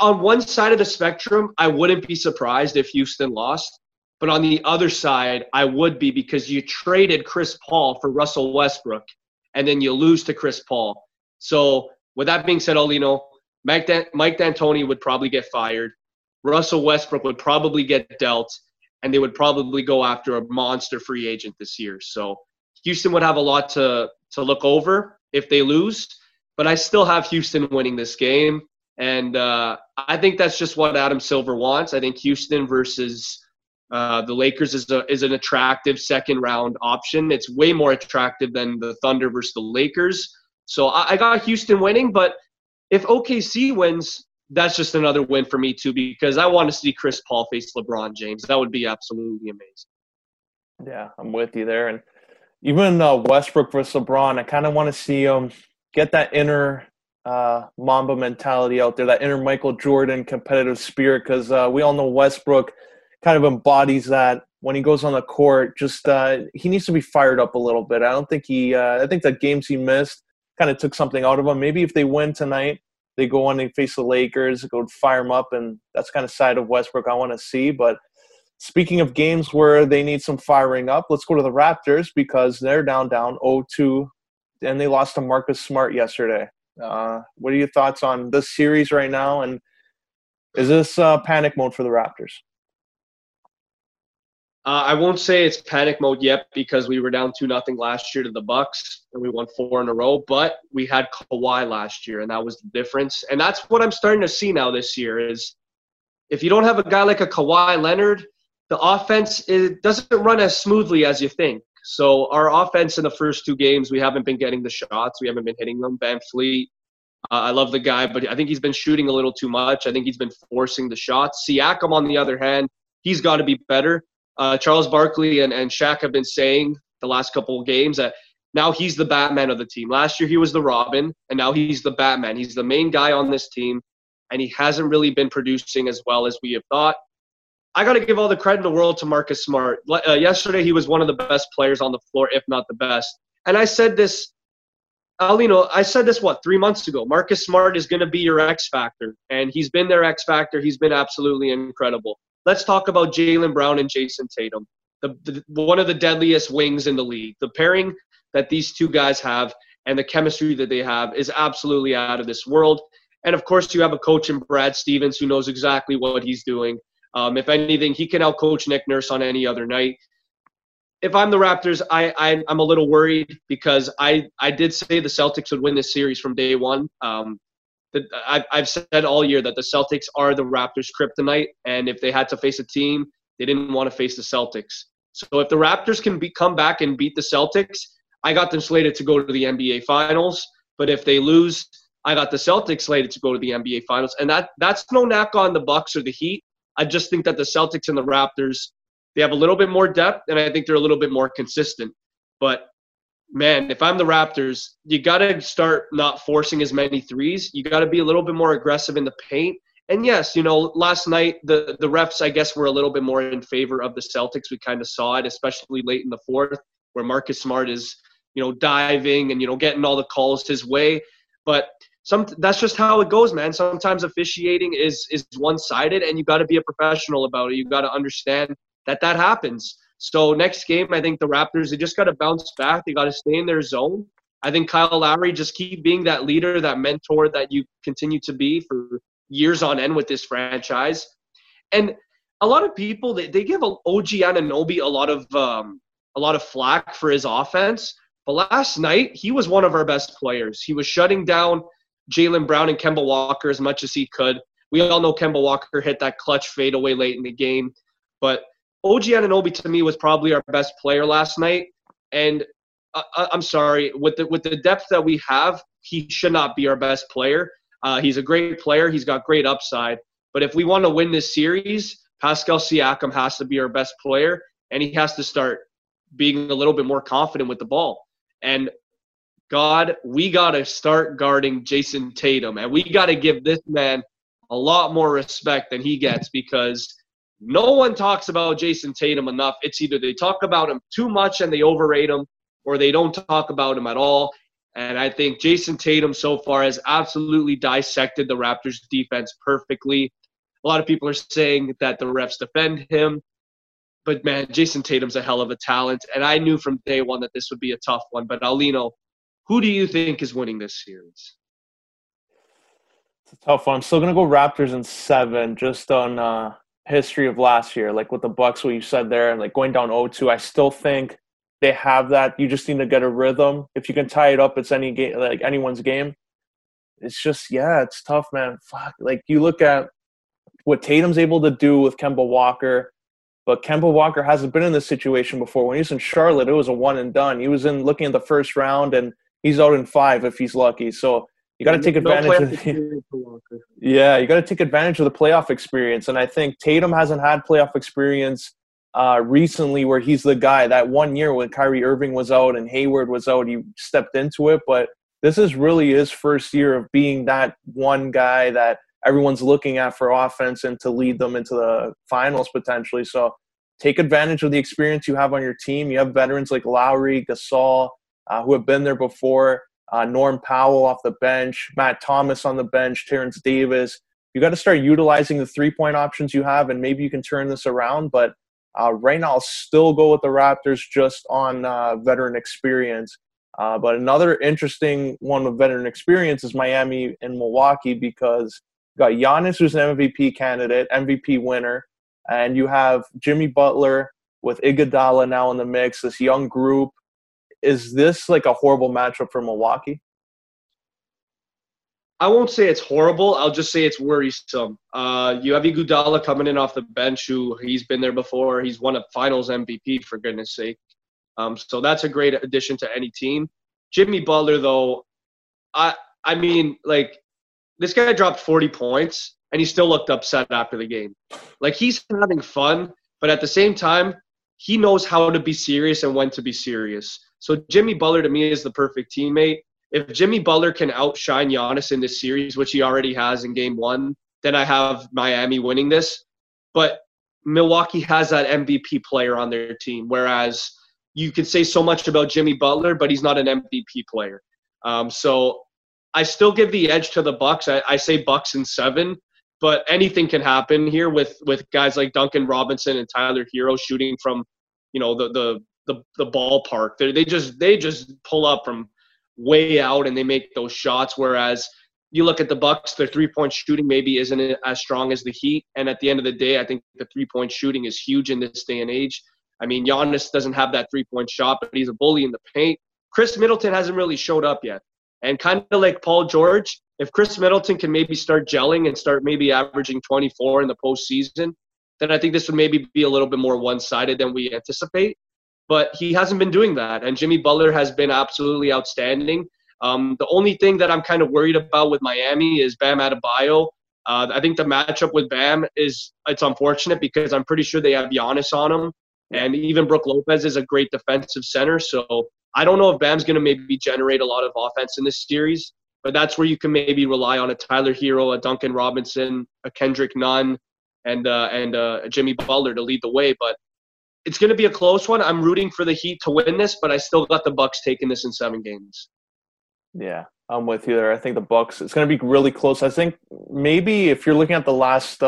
on one side of the spectrum, I wouldn't be surprised if Houston lost. But on the other side, I would be, because you traded Chris Paul for Russell Westbrook, and then you lose to Chris Paul. So, with that being said, Olino, Mike D'Antoni would probably get fired. Russell Westbrook would probably get dealt, and they would probably go after a monster free agent this year. So Houston would have a lot to look over if they lose, but I still have Houston winning this game. And I think that's just what Adam Silver wants. I think Houston versus the Lakers is an attractive second-round option. It's way more attractive than the Thunder versus the Lakers. So I got Houston winning, but if OKC wins, that's just another win for me too, because I want to see Chris Paul face LeBron James. That would be absolutely amazing. Yeah, I'm with you there. And even Westbrook versus LeBron, I kind of want to see him get that inner Mamba mentality out there, that inner Michael Jordan competitive spirit, because we all know Westbrook kind of embodies that. When he goes on the court, just he needs to be fired up a little bit. I don't think he I think the games he missed kind of took something out of him. Maybe if they win tonight, they go on and face the Lakers, go fire him up, and that's kind of side of Westbrook I want to see. But speaking of games where they need some firing up, let's go to the Raptors, because they're down 0-2, and they lost to Marcus Smart yesterday. What are your thoughts on this series right now, and is this panic mode for the Raptors? I won't say it's panic mode yet, because we were down 2-0 last year to the Bucks, and we won 4 in a row. But we had Kawhi last year, and that was the difference. And that's what I'm starting to see now this year is if you don't have a guy like a Kawhi Leonard, the offense doesn't run as smoothly as you think. So our offense in the first 2 games, we haven't been getting the shots. We haven't been hitting them. Van Fleet, I love the guy, but I think he's been shooting a little too much. I think he's been forcing the shots. Siakam, on the other hand, he's got to be better. Charles Barkley and Shaq have been saying the last couple of games that now he's the Batman of the team. Last year he was the Robin, and now he's the Batman. He's the main guy on this team, and he hasn't really been producing as well as we have thought. I got to give all the credit in the world to Marcus Smart. Yesterday he was one of the best players on the floor, if not the best. And I said this Alino, I said this, 3 months ago, Marcus Smart is going to be your X factor, and he's been their X factor. He's been absolutely incredible. Let's talk about Jaylen Brown and Jason Tatum, one of the deadliest wings in the league. The pairing that these two guys have and the chemistry that they have is absolutely out of this world. And, of course, you have a coach in Brad Stevens who knows exactly what he's doing. If anything, he can outcoach Nick Nurse on any other night. If I'm the Raptors, I'm a little worried because I did say the Celtics would win this series from day one. I've said all year that the Celtics are the Raptors' kryptonite, and if they had to face a team, they didn't want to face the Celtics. So if the Raptors can come back and beat the Celtics, I got them slated to go to the NBA Finals. But if they lose, I got the Celtics slated to go to the NBA Finals. And that's no knock on the Bucks or the Heat. I just think that the Celtics and the Raptors, they have a little bit more depth, and I think they're a little bit more consistent. But, man, if I'm the Raptors, you got to start not forcing as many threes. You got to be a little bit more aggressive in the paint. And, yes, last night the refs, I guess, were a little bit more in favor of the Celtics. We kind of saw it, especially late in the fourth, where Marcus Smart is, diving and, getting all the calls his way. But that's just how it goes, man. Sometimes officiating is one-sided, and you got to be a professional about it. You got to understand that happens. So next game, I think the Raptors, they just got to bounce back. They got to stay in their zone. I think Kyle Lowry, just keep being that leader, that mentor that you continue to be for years on end with this franchise. And a lot of people, they give OG Anunoby a lot of flack for his offense. But last night, he was one of our best players. He was shutting down Jaylen Brown and Kemba Walker as much as he could. We all know Kemba Walker hit that clutch fadeaway late in the game. But OG Anunoby, to me, was probably our best player last night. And I'm sorry, with the depth that we have, he should not be our best player. He's a great player. He's got great upside. But if we want to win this series, Pascal Siakam has to be our best player, and he has to start being a little bit more confident with the ball. And, God, we got to start guarding Jason Tatum, and we got to give this man a lot more respect than he gets, because – no one talks about Jason Tatum enough. It's either they talk about him too much and they overrate him, or they don't talk about him at all. And I think Jason Tatum so far has absolutely dissected the Raptors' defense perfectly. A lot of people are saying that the refs defend him. But, man, Jason Tatum's a hell of a talent. And I knew from day one that this would be a tough one. But, Alino, who do you think is winning this series? It's a tough one. I'm still going to go Raptors in 7 just on – history of last year, like with the Bucks, what you said there, and like going down 0-2, I still think they have that. You just need to get a rhythm. If you can tie it up, it's any game, like anyone's game. It's just, yeah, it's tough, man. Fuck, like you look at what Tatum's able to do with Kemba Walker, but Kemba Walker hasn't been in this situation before. When he was in Charlotte, it was a one and done. He was in looking at the first round, and he's out in 5 if he's lucky. So you got to take advantage of the playoff experience. And I think Tatum hasn't had playoff experience recently where he's the guy. That one year when Kyrie Irving was out and Hayward was out, he stepped into it. But this is really his first year of being that one guy that everyone's looking at for offense and to lead them into the finals potentially. So take advantage of the experience you have on your team. You have veterans like Lowry, Gasol, who have been there before. Norm Powell off the bench, Matt Thomas on the bench, Terrence Davis. You got to start utilizing the three-point options you have, and maybe you can turn this around. But right now, I'll still go with the Raptors just on veteran experience. But another interesting one with veteran experience is Miami and Milwaukee, because you got Giannis, who's an MVP candidate, MVP winner, and you have Jimmy Butler with Iguodala now in the mix, this young group. Is this like a horrible matchup for Milwaukee? I won't say it's horrible. I'll just say it's worrisome. You have Iguodala coming in off the bench, who he's been there before. He's won a finals MVP, for goodness sake. So that's a great addition to any team. Jimmy Butler, though, I mean, like, this guy dropped 40 points, and he still looked upset after the game. Like, he's having fun, but at the same time, he knows how to be serious and when to be serious. So Jimmy Butler, to me, is the perfect teammate. If Jimmy Butler can outshine Giannis in this series, which he already has in game one, then I have Miami winning this. But Milwaukee has that MVP player on their team, whereas you can say so much about Jimmy Butler, but he's not an MVP player. So I still give the edge to the Bucks. I say Bucks in seven, but anything can happen here with guys like Duncan Robinson and Tyler Hero shooting from, you know, the ballpark. They just pull up from way out and they make those shots. Whereas you look at the Bucks, their 3-point shooting maybe isn't as strong as the Heat. And at the end of the day, I think the 3-point shooting is huge in this day and age. I mean, Giannis doesn't have that 3-point shot, but he's a bully in the paint. Chris Middleton hasn't really showed up yet. And kind of like Paul George, if Chris Middleton can maybe start gelling and start maybe averaging 24 in the postseason, then I think this would maybe be a little bit more one-sided than we anticipate. But he hasn't been doing that. And Jimmy Butler has been absolutely outstanding. The only thing that I'm kind of worried about with Miami is Bam Adebayo. I think the matchup with Bam it's unfortunate because I'm pretty sure they have Giannis on him. And even Brook Lopez is a great defensive center. So I don't know if Bam's going to maybe generate a lot of offense in this series. But that's where you can maybe rely on a Tyler Hero, a Duncan Robinson, a Kendrick Nunn, and Jimmy Butler to lead the way. But it's going to be a close one. I'm rooting for the Heat to win this, but I still got the Bucks taking this in 7 games. Yeah, I'm with you there. I think the Bucks, it's going to be really close. I think maybe if you're looking at the last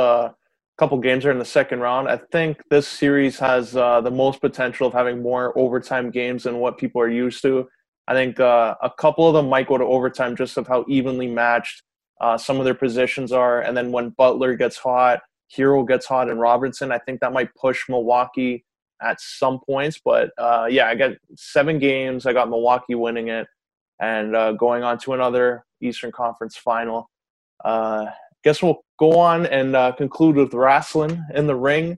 couple games here in the second round, I think this series has the most potential of having more overtime games than what people are used to. I think a couple of them might go to overtime just of how evenly matched some of their positions are. And then when Butler gets hot, Hero gets hot, and Robinson, I think that might push Milwaukee at some points. But, yeah, I got 7 games. I got Milwaukee winning it and going on to another Eastern Conference final. Guess we'll go on and conclude with wrestling in the ring.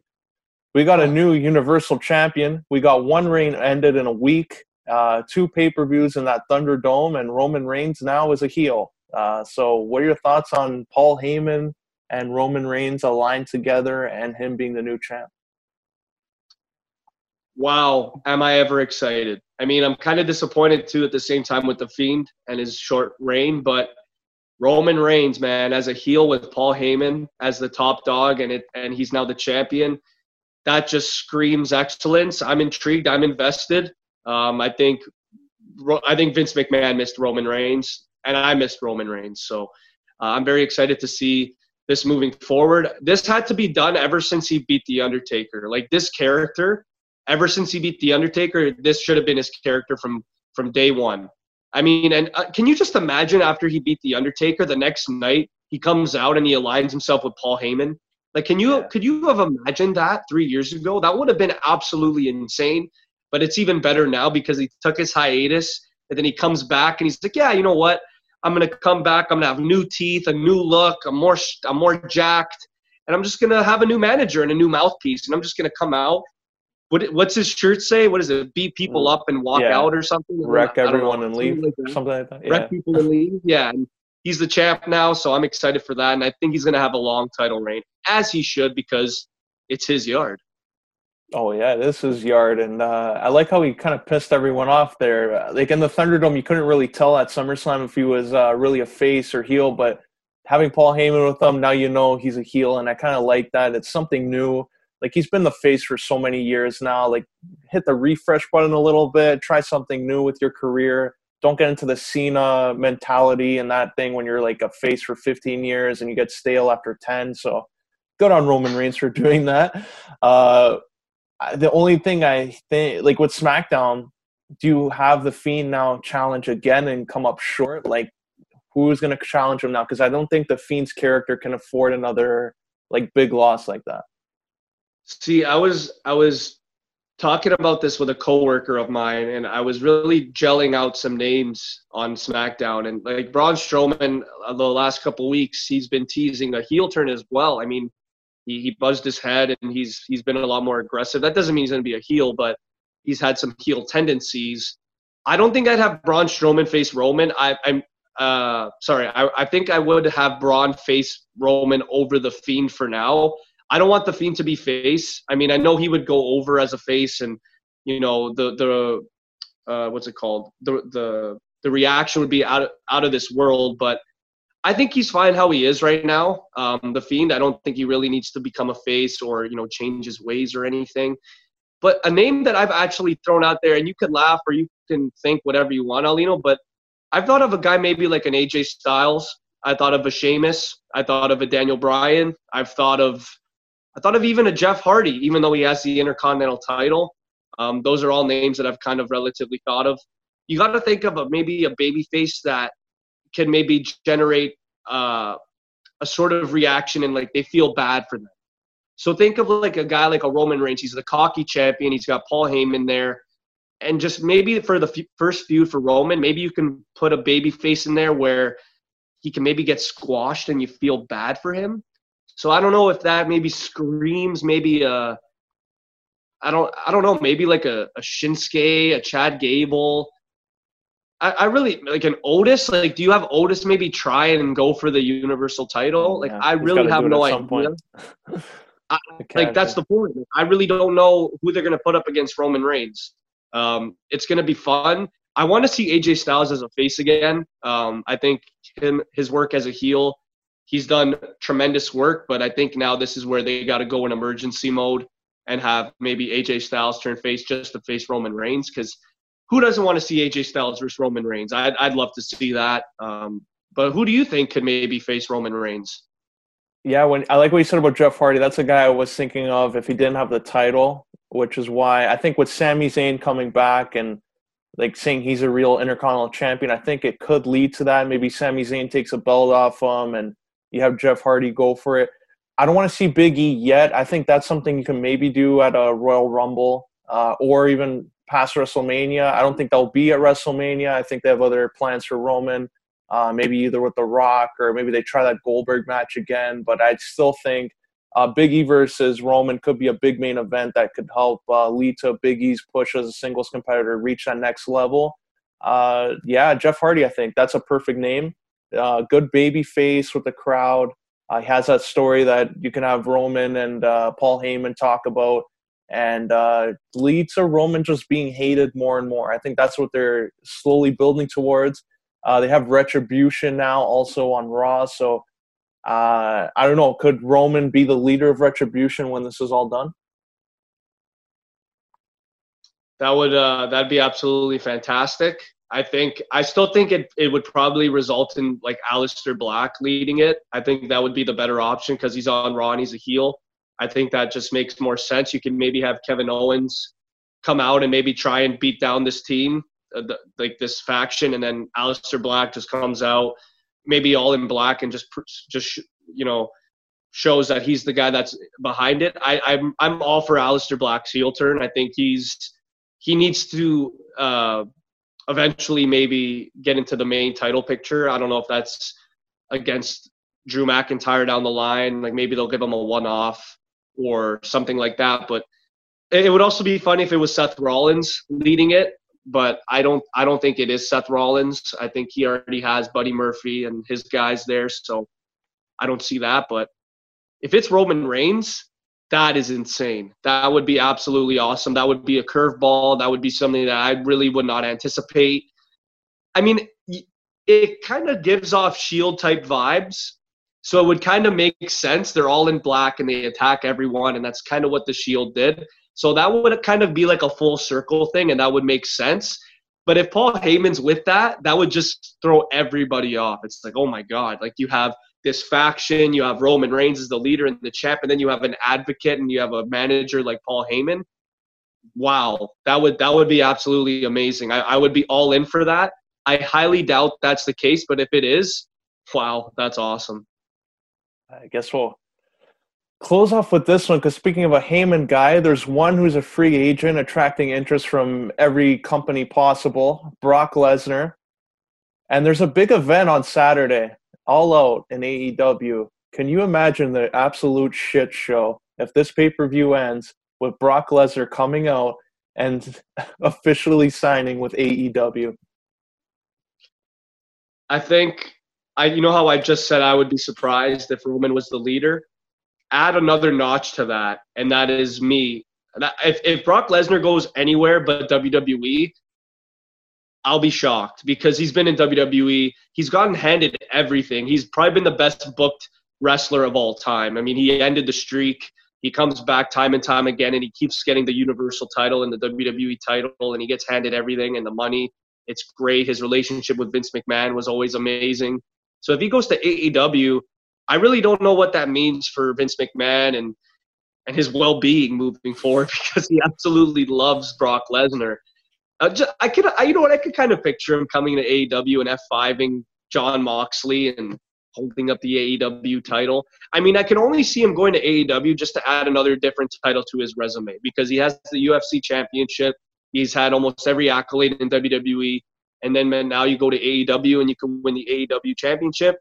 We got a new Universal Champion. We got one reign ended in a week, 2 pay-per-views in that Thunderdome, and Roman Reigns now is a heel. So what are your thoughts on Paul Heyman and Roman Reigns aligned together and him being the new champ? Wow, am I ever excited. I mean, I'm kind of disappointed, too, at the same time with The Fiend and his short reign. But Roman Reigns, man, as a heel with Paul Heyman as the top dog, and he's now the champion, that just screams excellence. I'm intrigued. I'm invested. I think Vince McMahon missed Roman Reigns, and I missed Roman Reigns. So I'm very excited to see this moving forward. This had to be done ever since he beat The Undertaker. Like, this character – ever since he beat The Undertaker, this should have been his character from day one. I mean, and can you just imagine after he beat The Undertaker, the next night he comes out and he aligns himself with Paul Heyman? Like, could you have imagined that 3 years ago? That would have been absolutely insane. But it's even better now because he took his hiatus and then he comes back and he's like, yeah, you know what? I'm gonna come back. I'm gonna have new teeth, a new look. I'm more jacked, and I'm just gonna have a new manager and a new mouthpiece, and I'm just gonna come out. What's his shirt say? What is it? Beat people up and walk out or something? Wreck everyone and leave. Something like that. Yeah. Wreck people and leave. Yeah. And he's the champ now, so I'm excited for that. And I think he's going to have a long title reign, as he should, because it's his yard. Oh, yeah. This is yard. And I like how he kind of pissed everyone off there. Like in the Thunderdome, you couldn't really tell at SummerSlam if he was really a face or heel. But having Paul Heyman with him, now you know he's a heel. And I kind of like that. It's something new. Like, he's been the face for so many years now. Like, hit the refresh button a little bit. Try something new with your career. Don't get into the Cena mentality and that thing when you're, like, a face for 15 years and you get stale after 10. So, good on Roman Reigns for doing that. The only thing I think, like, with SmackDown, do you have The Fiend now challenge again and come up short? Like, who's going to challenge him now? Because I don't think The Fiend's character can afford another, like, big loss like that. See, I was talking about this with a coworker of mine, and I was really gelling out some names on SmackDown. And like Braun Strowman, the last couple of weeks, he's been teasing a heel turn as well. I mean, he buzzed his head, and he's been a lot more aggressive. That doesn't mean he's going to be a heel, but he's had some heel tendencies. I don't think I'd have Braun Strowman face Roman. I think I would have Braun face Roman over The Fiend for now. I don't want The Fiend to be face. I mean, I know he would go over as a face, and you know the what's it called? The reaction would be out of this world. But I think he's fine how he is right now. The Fiend, I don't think he really needs to become a face or change his ways or anything. But a name that I've actually thrown out there, and you can laugh or you can think whatever you want, Alino, but I thought of a guy maybe like an AJ Styles. I thought of a Sheamus. I thought of a Daniel Bryan. I thought of even a Jeff Hardy, even though he has the Intercontinental title. Those are all names that I've kind of relatively thought of. You got to think of maybe a babyface that can maybe generate a sort of reaction and like they feel bad for them. So think of like a guy like a Roman Reigns. He's the cocky champion. He's got Paul Heyman there. And just maybe for the first feud for Roman, maybe you can put a babyface in there where he can maybe get squashed and you feel bad for him. So I don't know if that maybe screams maybe a – I don't know, maybe like a Shinsuke, a Chad Gable. I really – like an Otis. Like do you have Otis maybe try and go for the Universal title? Like yeah, I really have no idea. Like that's the point. I really don't know who they're going to put up against Roman Reigns. It's going to be fun. I want to see AJ Styles as a face again. I think his work as a heel, he's done tremendous work, but I think now this is where they got to go in emergency mode and have maybe AJ Styles turn face just to face Roman Reigns, because who doesn't want to see AJ Styles versus Roman Reigns? I'd love to see that. But who do you think could maybe face Roman Reigns? Yeah, I like what you said about Jeff Hardy. That's a guy I was thinking of if he didn't have the title, which is why I think with Sami Zayn coming back and like saying he's a real Intercontinental champion, I think it could lead to that. Maybe Sami Zayn takes a belt off him and you have Jeff Hardy go for it. I don't want to see Big E yet. I think that's something you can maybe do at a Royal Rumble or even past WrestleMania. I don't think they'll be at WrestleMania. I think they have other plans for Roman. Maybe either with The Rock or maybe they try that Goldberg match again. But I still think Big E versus Roman could be a big main event that could help lead to Big E's push as a singles competitor, reach that next level. Yeah, Jeff Hardy, I think. That's a perfect name. Good baby face with the crowd. He has that story that you can have Roman and Paul Heyman talk about and lead to Roman just being hated more and more. I think that's what they're slowly building towards. They have Retribution now also on Raw. So I don't know. Could Roman be the leader of Retribution when this is all done? That would that'd be absolutely fantastic. I still think it would probably result in like Aleister Black leading it. I think that would be the better option because he's on Raw and he's a heel. I think that just makes more sense. You can maybe have Kevin Owens come out and maybe try and beat down this team. Like this faction, and then Aleister Black just comes out, maybe all in black, and just you know, shows that he's the guy that's behind it. I'm all for Aleister Black's heel turn. I think he needs to eventually maybe get into the main title picture. I don't know if that's against Drew McIntyre down the line. Like maybe they'll give him a one-off or something like that. But it would also be funny if it was Seth Rollins leading it. But I don't think it is Seth Rollins. I think he already has Buddy Murphy and his guys there, so I don't see that. But if it's Roman Reigns, that is insane. That would be absolutely awesome. That would be a curveball. That would be something that I really would not anticipate. I mean, it kind of gives off Shield-type vibes, so it would kind of make sense. They're all in black, and they attack everyone, and that's kind of what the Shield did. So that would kind of be like a full circle thing, and that would make sense. But if Paul Heyman's with that, that would just throw everybody off. It's like, oh, my God. Like, you have this faction. You have Roman Reigns as the leader and the champ, and then you have an advocate and you have a manager like Paul Heyman. Wow. That would be absolutely amazing. I would be all in for that. I highly doubt that's the case, but if it is, wow, that's awesome. I guess we'll close off with this one, because speaking of a Heyman guy, there's one who's a free agent attracting interest from every company possible, Brock Lesnar. And there's a big event on Saturday, All Out in AEW. Can you imagine the absolute shit show if this pay-per-view ends with Brock Lesnar coming out and officially signing with AEW? I think, you know how I just said I would be surprised if Roman was the leader? Add another notch to that, and that is me. If Brock Lesnar goes anywhere but WWE, I'll be shocked, because he's been in WWE. He's gotten handed everything. He's probably been the best booked wrestler of all time. I mean, he ended the streak. He comes back time and time again, and he keeps getting the Universal title and the WWE title, and he gets handed everything and the money. It's great. His relationship with Vince McMahon was always amazing. So if he goes to AEW, I really don't know what that means for Vince McMahon and his well-being moving forward, because he absolutely loves Brock Lesnar. I could kind of picture him coming to AEW and F5ing John Moxley and holding up the AEW title. I mean, I can only see him going to AEW just to add another different title to his resume, because he has the UFC championship. He's had almost every accolade in WWE. And then now you go to AEW and you can win the AEW championship.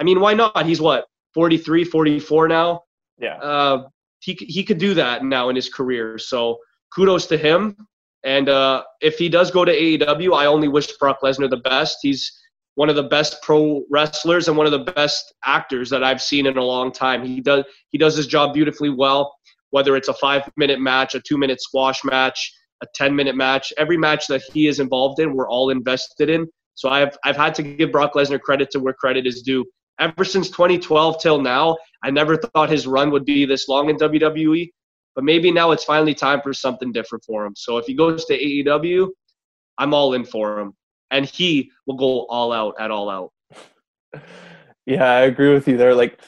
I mean, why not? He's what, 43, 44 now? Yeah. He could do that now in his career. So kudos to him. And if he does go to AEW, I only wish Brock Lesnar the best. He's one of the best pro wrestlers and one of the best actors that I've seen in a long time. He does his job beautifully well, whether it's a 5-minute match, a 2-minute squash match, a 10-minute match. Every match that he is involved in, we're all invested in. So I've had to give Brock Lesnar credit to where credit is due. Ever since 2012 till now, I never thought his run would be this long in WWE. But maybe now it's finally time for something different for him. So if he goes to AEW, I'm all in for him. And he will go all out at All Out. Yeah, I agree with you there. Like,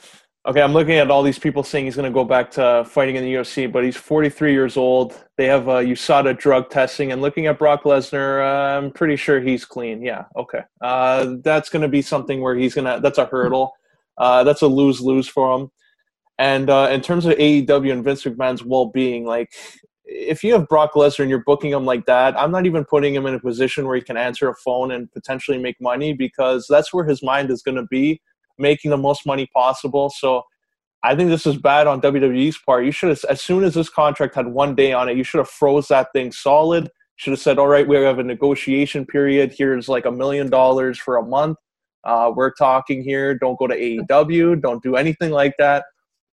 okay, I'm looking at all these people saying he's going to go back to fighting in the UFC, but he's 43 years old. They have USADA drug testing. And looking at Brock Lesnar, I'm pretty sure he's clean. Yeah, okay. That's going to be something where that's a hurdle. That's a lose-lose for him. And in terms of AEW and Vince McMahon's well-being, like, if you have Brock Lesnar and you're booking him like that, I'm not even putting him in a position where he can answer a phone and potentially make money, because that's where his mind is going to be, making the most money possible. So I think this is bad on WWE's part. You should have, as soon as this contract had one day on it, you should have froze that thing solid. Should have said, all right, we have a negotiation period. Here's like $1 million for a month. We're talking here. Don't go to AEW. Don't do anything like that.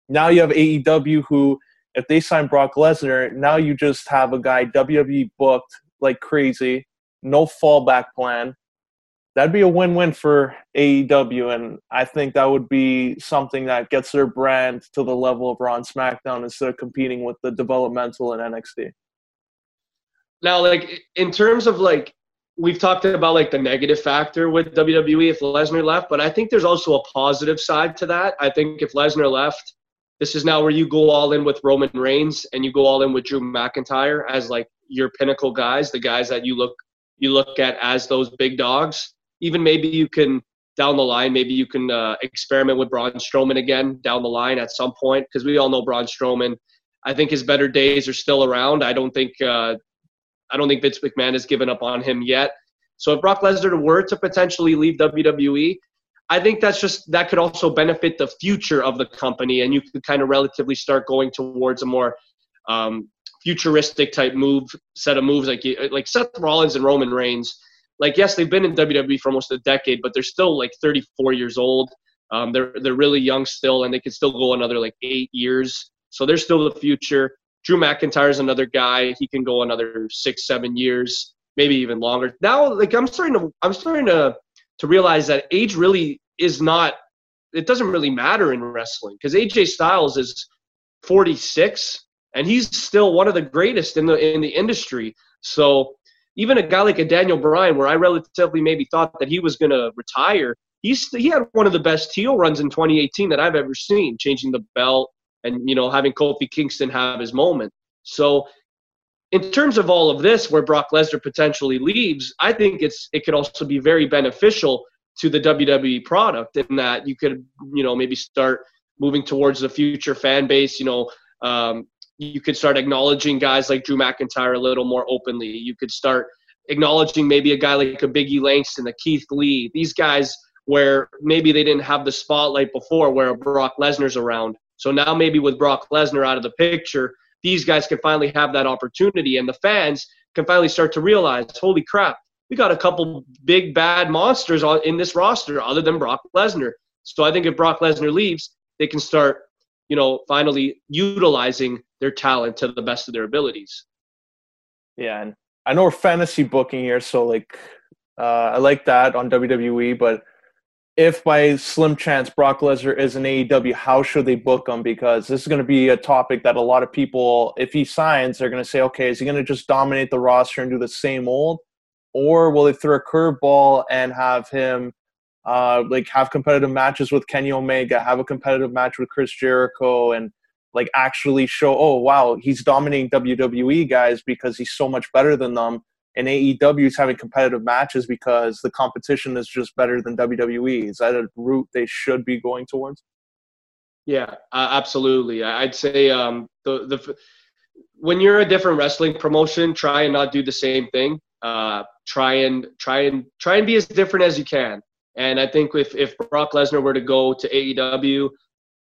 Now you have AEW who, if they sign Brock Lesnar, now you just have a guy WWE booked like crazy, no fallback plan. That'd be a win-win for AEW, and I think that would be something that gets their brand to the level of Raw and SmackDown instead of competing with the developmental and NXT. Now, like, in terms of, like, we've talked about, like, the negative factor with WWE if Lesnar left, but I think there's also a positive side to that. I think if Lesnar left, this is now where you go all in with Roman Reigns and you go all in with Drew McIntyre as like your pinnacle guys, the guys that you look at as those big dogs. Even maybe you can down the line, maybe you can experiment with Braun Strowman again down the line at some point, because we all know Braun Strowman. I think his better days are still around. I don't think Vince McMahon has given up on him yet. So if Brock Lesnar were to potentially leave WWE, I think that could also benefit the future of the company, and you could kind of relatively start going towards a more futuristic type set of moves like Seth Rollins and Roman Reigns. Like, yes, they've been in WWE for almost a decade, but they're still like 34 years old. They're really young still, and they could still go another like 8 years. So they're still the future. Drew McIntyre is another guy. He can go another 6-7 years, maybe even longer. Now, like, I'm starting to realize that age really it doesn't really matter in wrestling, because AJ Styles is 46 and he's still one of the greatest in the industry. So even a guy like a Daniel Bryan, where I relatively maybe thought that he was going to retire, he had one of the best heel runs in 2018 that I've ever seen, changing the belt and, you know, having Kofi Kingston have his moment. So in terms of all of this, where Brock Lesnar potentially leaves, I think it could also be very beneficial to the WWE product, in that you could, you know, maybe start moving towards the future fan base. You know, you could start acknowledging guys like Drew McIntyre a little more openly. You could start acknowledging maybe a guy like a Big E Langston, a Keith Lee, these guys where maybe they didn't have the spotlight before, where Brock Lesnar's around. So now maybe with Brock Lesnar out of the picture, these guys can finally have that opportunity, and the fans can finally start to realize, holy crap, we got a couple big bad monsters in this roster other than Brock Lesnar. So I think if Brock Lesnar leaves, they can start, you know, finally utilizing their talent to the best of their abilities. Yeah, and I know we're fantasy booking here, so like I like that on WWE, but if by slim chance Brock Lesnar is in AEW, how should they book him? Because this is going to be a topic that a lot of people, if he signs, they're going to say, okay, is he going to just dominate the roster and do the same old? Or will they throw a curveball and have him have competitive matches with Kenny Omega, have a competitive match with Chris Jericho, and actually show, oh, wow, he's dominating WWE guys because he's so much better than them. And AEW is having competitive matches because the competition is just better than WWE. Is that a route they should be going towards? Yeah, absolutely. I'd say when you're a different wrestling promotion, try and not do the same thing. Try and be as different as you can. And I think if Brock Lesnar were to go to AEW,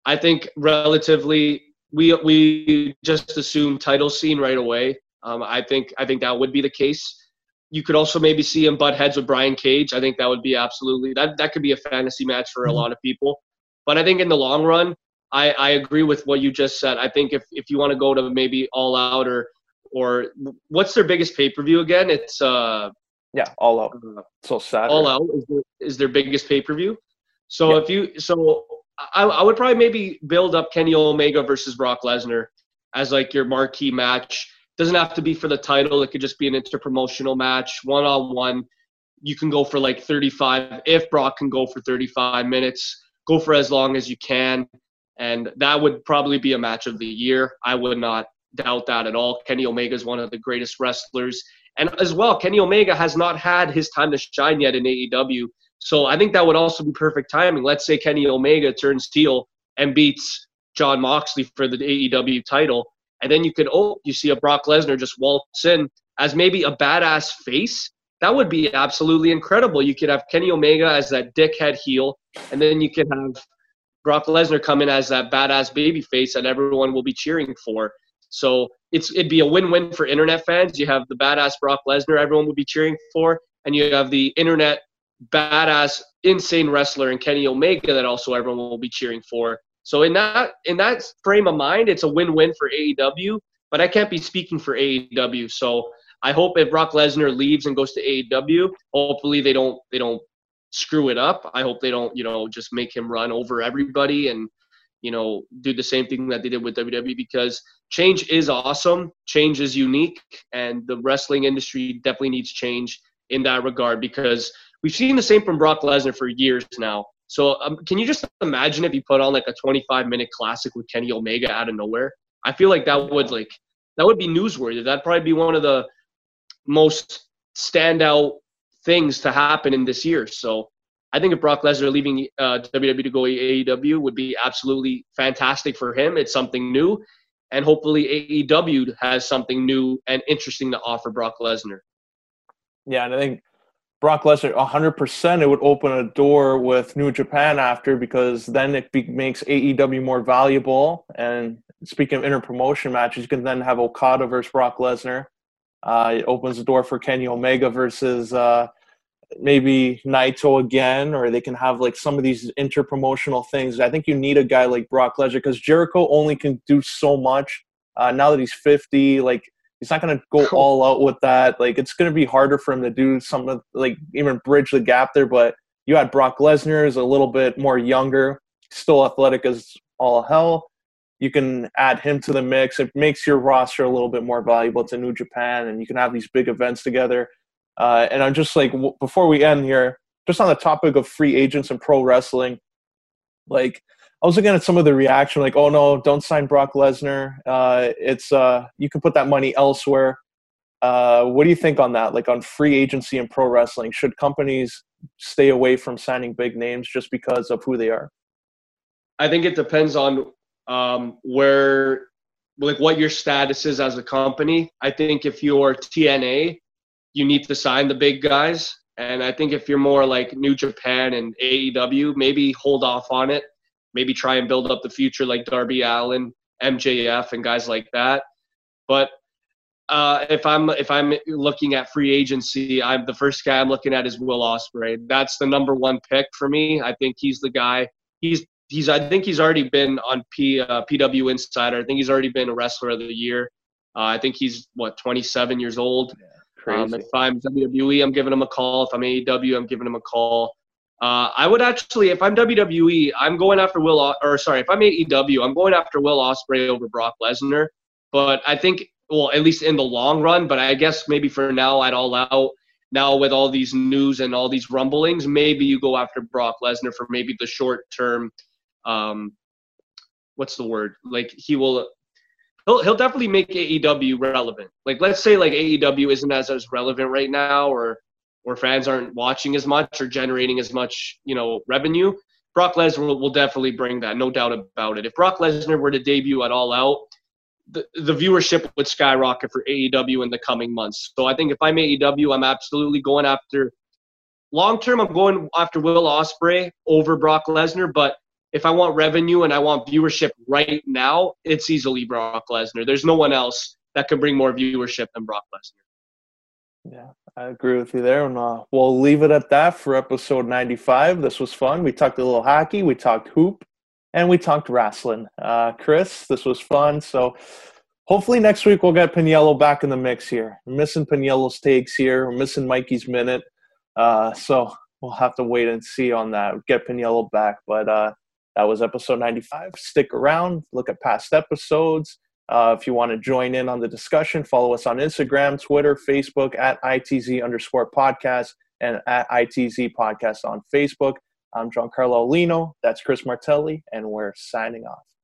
I think relatively we just assume title scene right away. I think that would be the case. You could also maybe see him butt heads with Brian Cage. I think that would be absolutely that could be a fantasy match for a lot of people. But I think in the long run, I agree with what you just said. I think if you want to go to maybe All Out or what's their biggest pay-per-view again? It's All Out. So sad. All Out is their biggest pay-per-view. So yeah. I would probably maybe build up Kenny Omega versus Brock Lesnar as your marquee match. Doesn't have to be for the title. It could just be an interpromotional match, one-on-one. You can go for 35. If Brock can go for 35 minutes, go for as long as you can. And that would probably be a match of the year. I would not doubt that at all. Kenny Omega is one of the greatest wrestlers. And as well, Kenny Omega has not had his time to shine yet in AEW. So I think that would also be perfect timing. Let's say Kenny Omega turns heel and beats Jon Moxley for the AEW title. And then you see a Brock Lesnar just waltz in as maybe a badass face. That would be absolutely incredible. You could have Kenny Omega as that dickhead heel, and then you could have Brock Lesnar come in as that badass baby face that everyone will be cheering for. So it'd be a win-win for internet fans. You have the badass Brock Lesnar everyone would be cheering for, and you have the internet badass, insane wrestler in Kenny Omega that also everyone will be cheering for. So in that frame of mind, it's a win-win for AEW, but I can't be speaking for AEW. So I hope if Brock Lesnar leaves and goes to AEW, hopefully they don't screw it up. I hope they don't, just make him run over everybody and, do the same thing that they did with WWE, because change is awesome. Change is unique, and the wrestling industry definitely needs change in that regard, because we've seen the same from Brock Lesnar for years now. So can you just imagine if you put on a 25-minute classic with Kenny Omega out of nowhere? I feel like that would be newsworthy. That'd probably be one of the most standout things to happen in this year. So I think if Brock Lesnar leaving WWE to go AEW would be absolutely fantastic for him. It's something new, and hopefully AEW has something new and interesting to offer Brock Lesnar. Yeah, and I think Brock Lesnar, 100%, it would open a door with New Japan after, because then it makes AEW more valuable. And speaking of interpromotion matches, you can then have Okada versus Brock Lesnar. It opens the door for Kenny Omega versus maybe Naito again, or they can have some of these interpromotional things. I think you need a guy like Brock Lesnar, because Jericho only can do so much. Now that he's 50, he's not going to go all out with that. It's going to be harder for him to do something, even bridge the gap there. But you had Brock Lesnar is a little bit more younger, still athletic as all hell. You can add him to the mix. It makes your roster a little bit more valuable to New Japan, and you can have these big events together. And I'm just before we end here, just on the topic of free agents and pro wrestling, I was looking at some of the reaction, oh, no, don't sign Brock Lesnar. You can put that money elsewhere. What do you think on that, on free agency and pro wrestling? Should companies stay away from signing big names just because of who they are? I think it depends on what your status is as a company. I think if you're TNA, you need to sign the big guys. And I think if you're more like New Japan and AEW, maybe hold off on it. Maybe try and build up the future like Darby Allin, MJF, and guys like that. But if I'm looking at free agency, the first guy I'm looking at is Will Ospreay. That's the number one pick for me. I think he's the guy. I think he's already been on PW Insider. I think he's already been a Wrestler of the Year. I think he's 27 years old. Yeah, crazy. If I'm WWE, I'm giving him a call. If I'm AEW, I'm giving him a call. I would actually, if I'm WWE, I'm going after if I'm AEW, I'm going after Will Ospreay over Brock Lesnar. But I think, at least in the long run, but I guess maybe for now at All Out, now with all these news and all these rumblings, maybe you go after Brock Lesnar for maybe the short term. What's the word? Like he'll definitely make AEW relevant. Like let's say like AEW isn't as relevant right now, or fans aren't watching as much or generating as much, you know, revenue. Brock Lesnar will definitely bring that, no doubt about it. If Brock Lesnar were to debut at All Out, the viewership would skyrocket for AEW in the coming months. So I think if I'm AEW, I'm absolutely going after – long-term, I'm going after Will Ospreay over Brock Lesnar. But if I want revenue and I want viewership right now, it's easily Brock Lesnar. There's no one else that can bring more viewership than Brock Lesnar. Yeah, I agree with you there. And we'll leave it at that for episode 95. This was fun. We talked a little hockey. We talked hoop. And we talked wrestling. Chris, this was fun. So hopefully next week we'll get Pinello back in the mix here. We're missing Pinello's takes here. We're missing Mikey's minute. So we'll have to wait and see on that. Get Pinello back. But that was episode 95. Stick around. Look at past episodes. If you want to join in on the discussion, follow us on Instagram, Twitter, Facebook, at ITZ_podcast and at ITZ podcast on Facebook. I'm Giancarlo Lino, that's Chris Martelli, and we're signing off.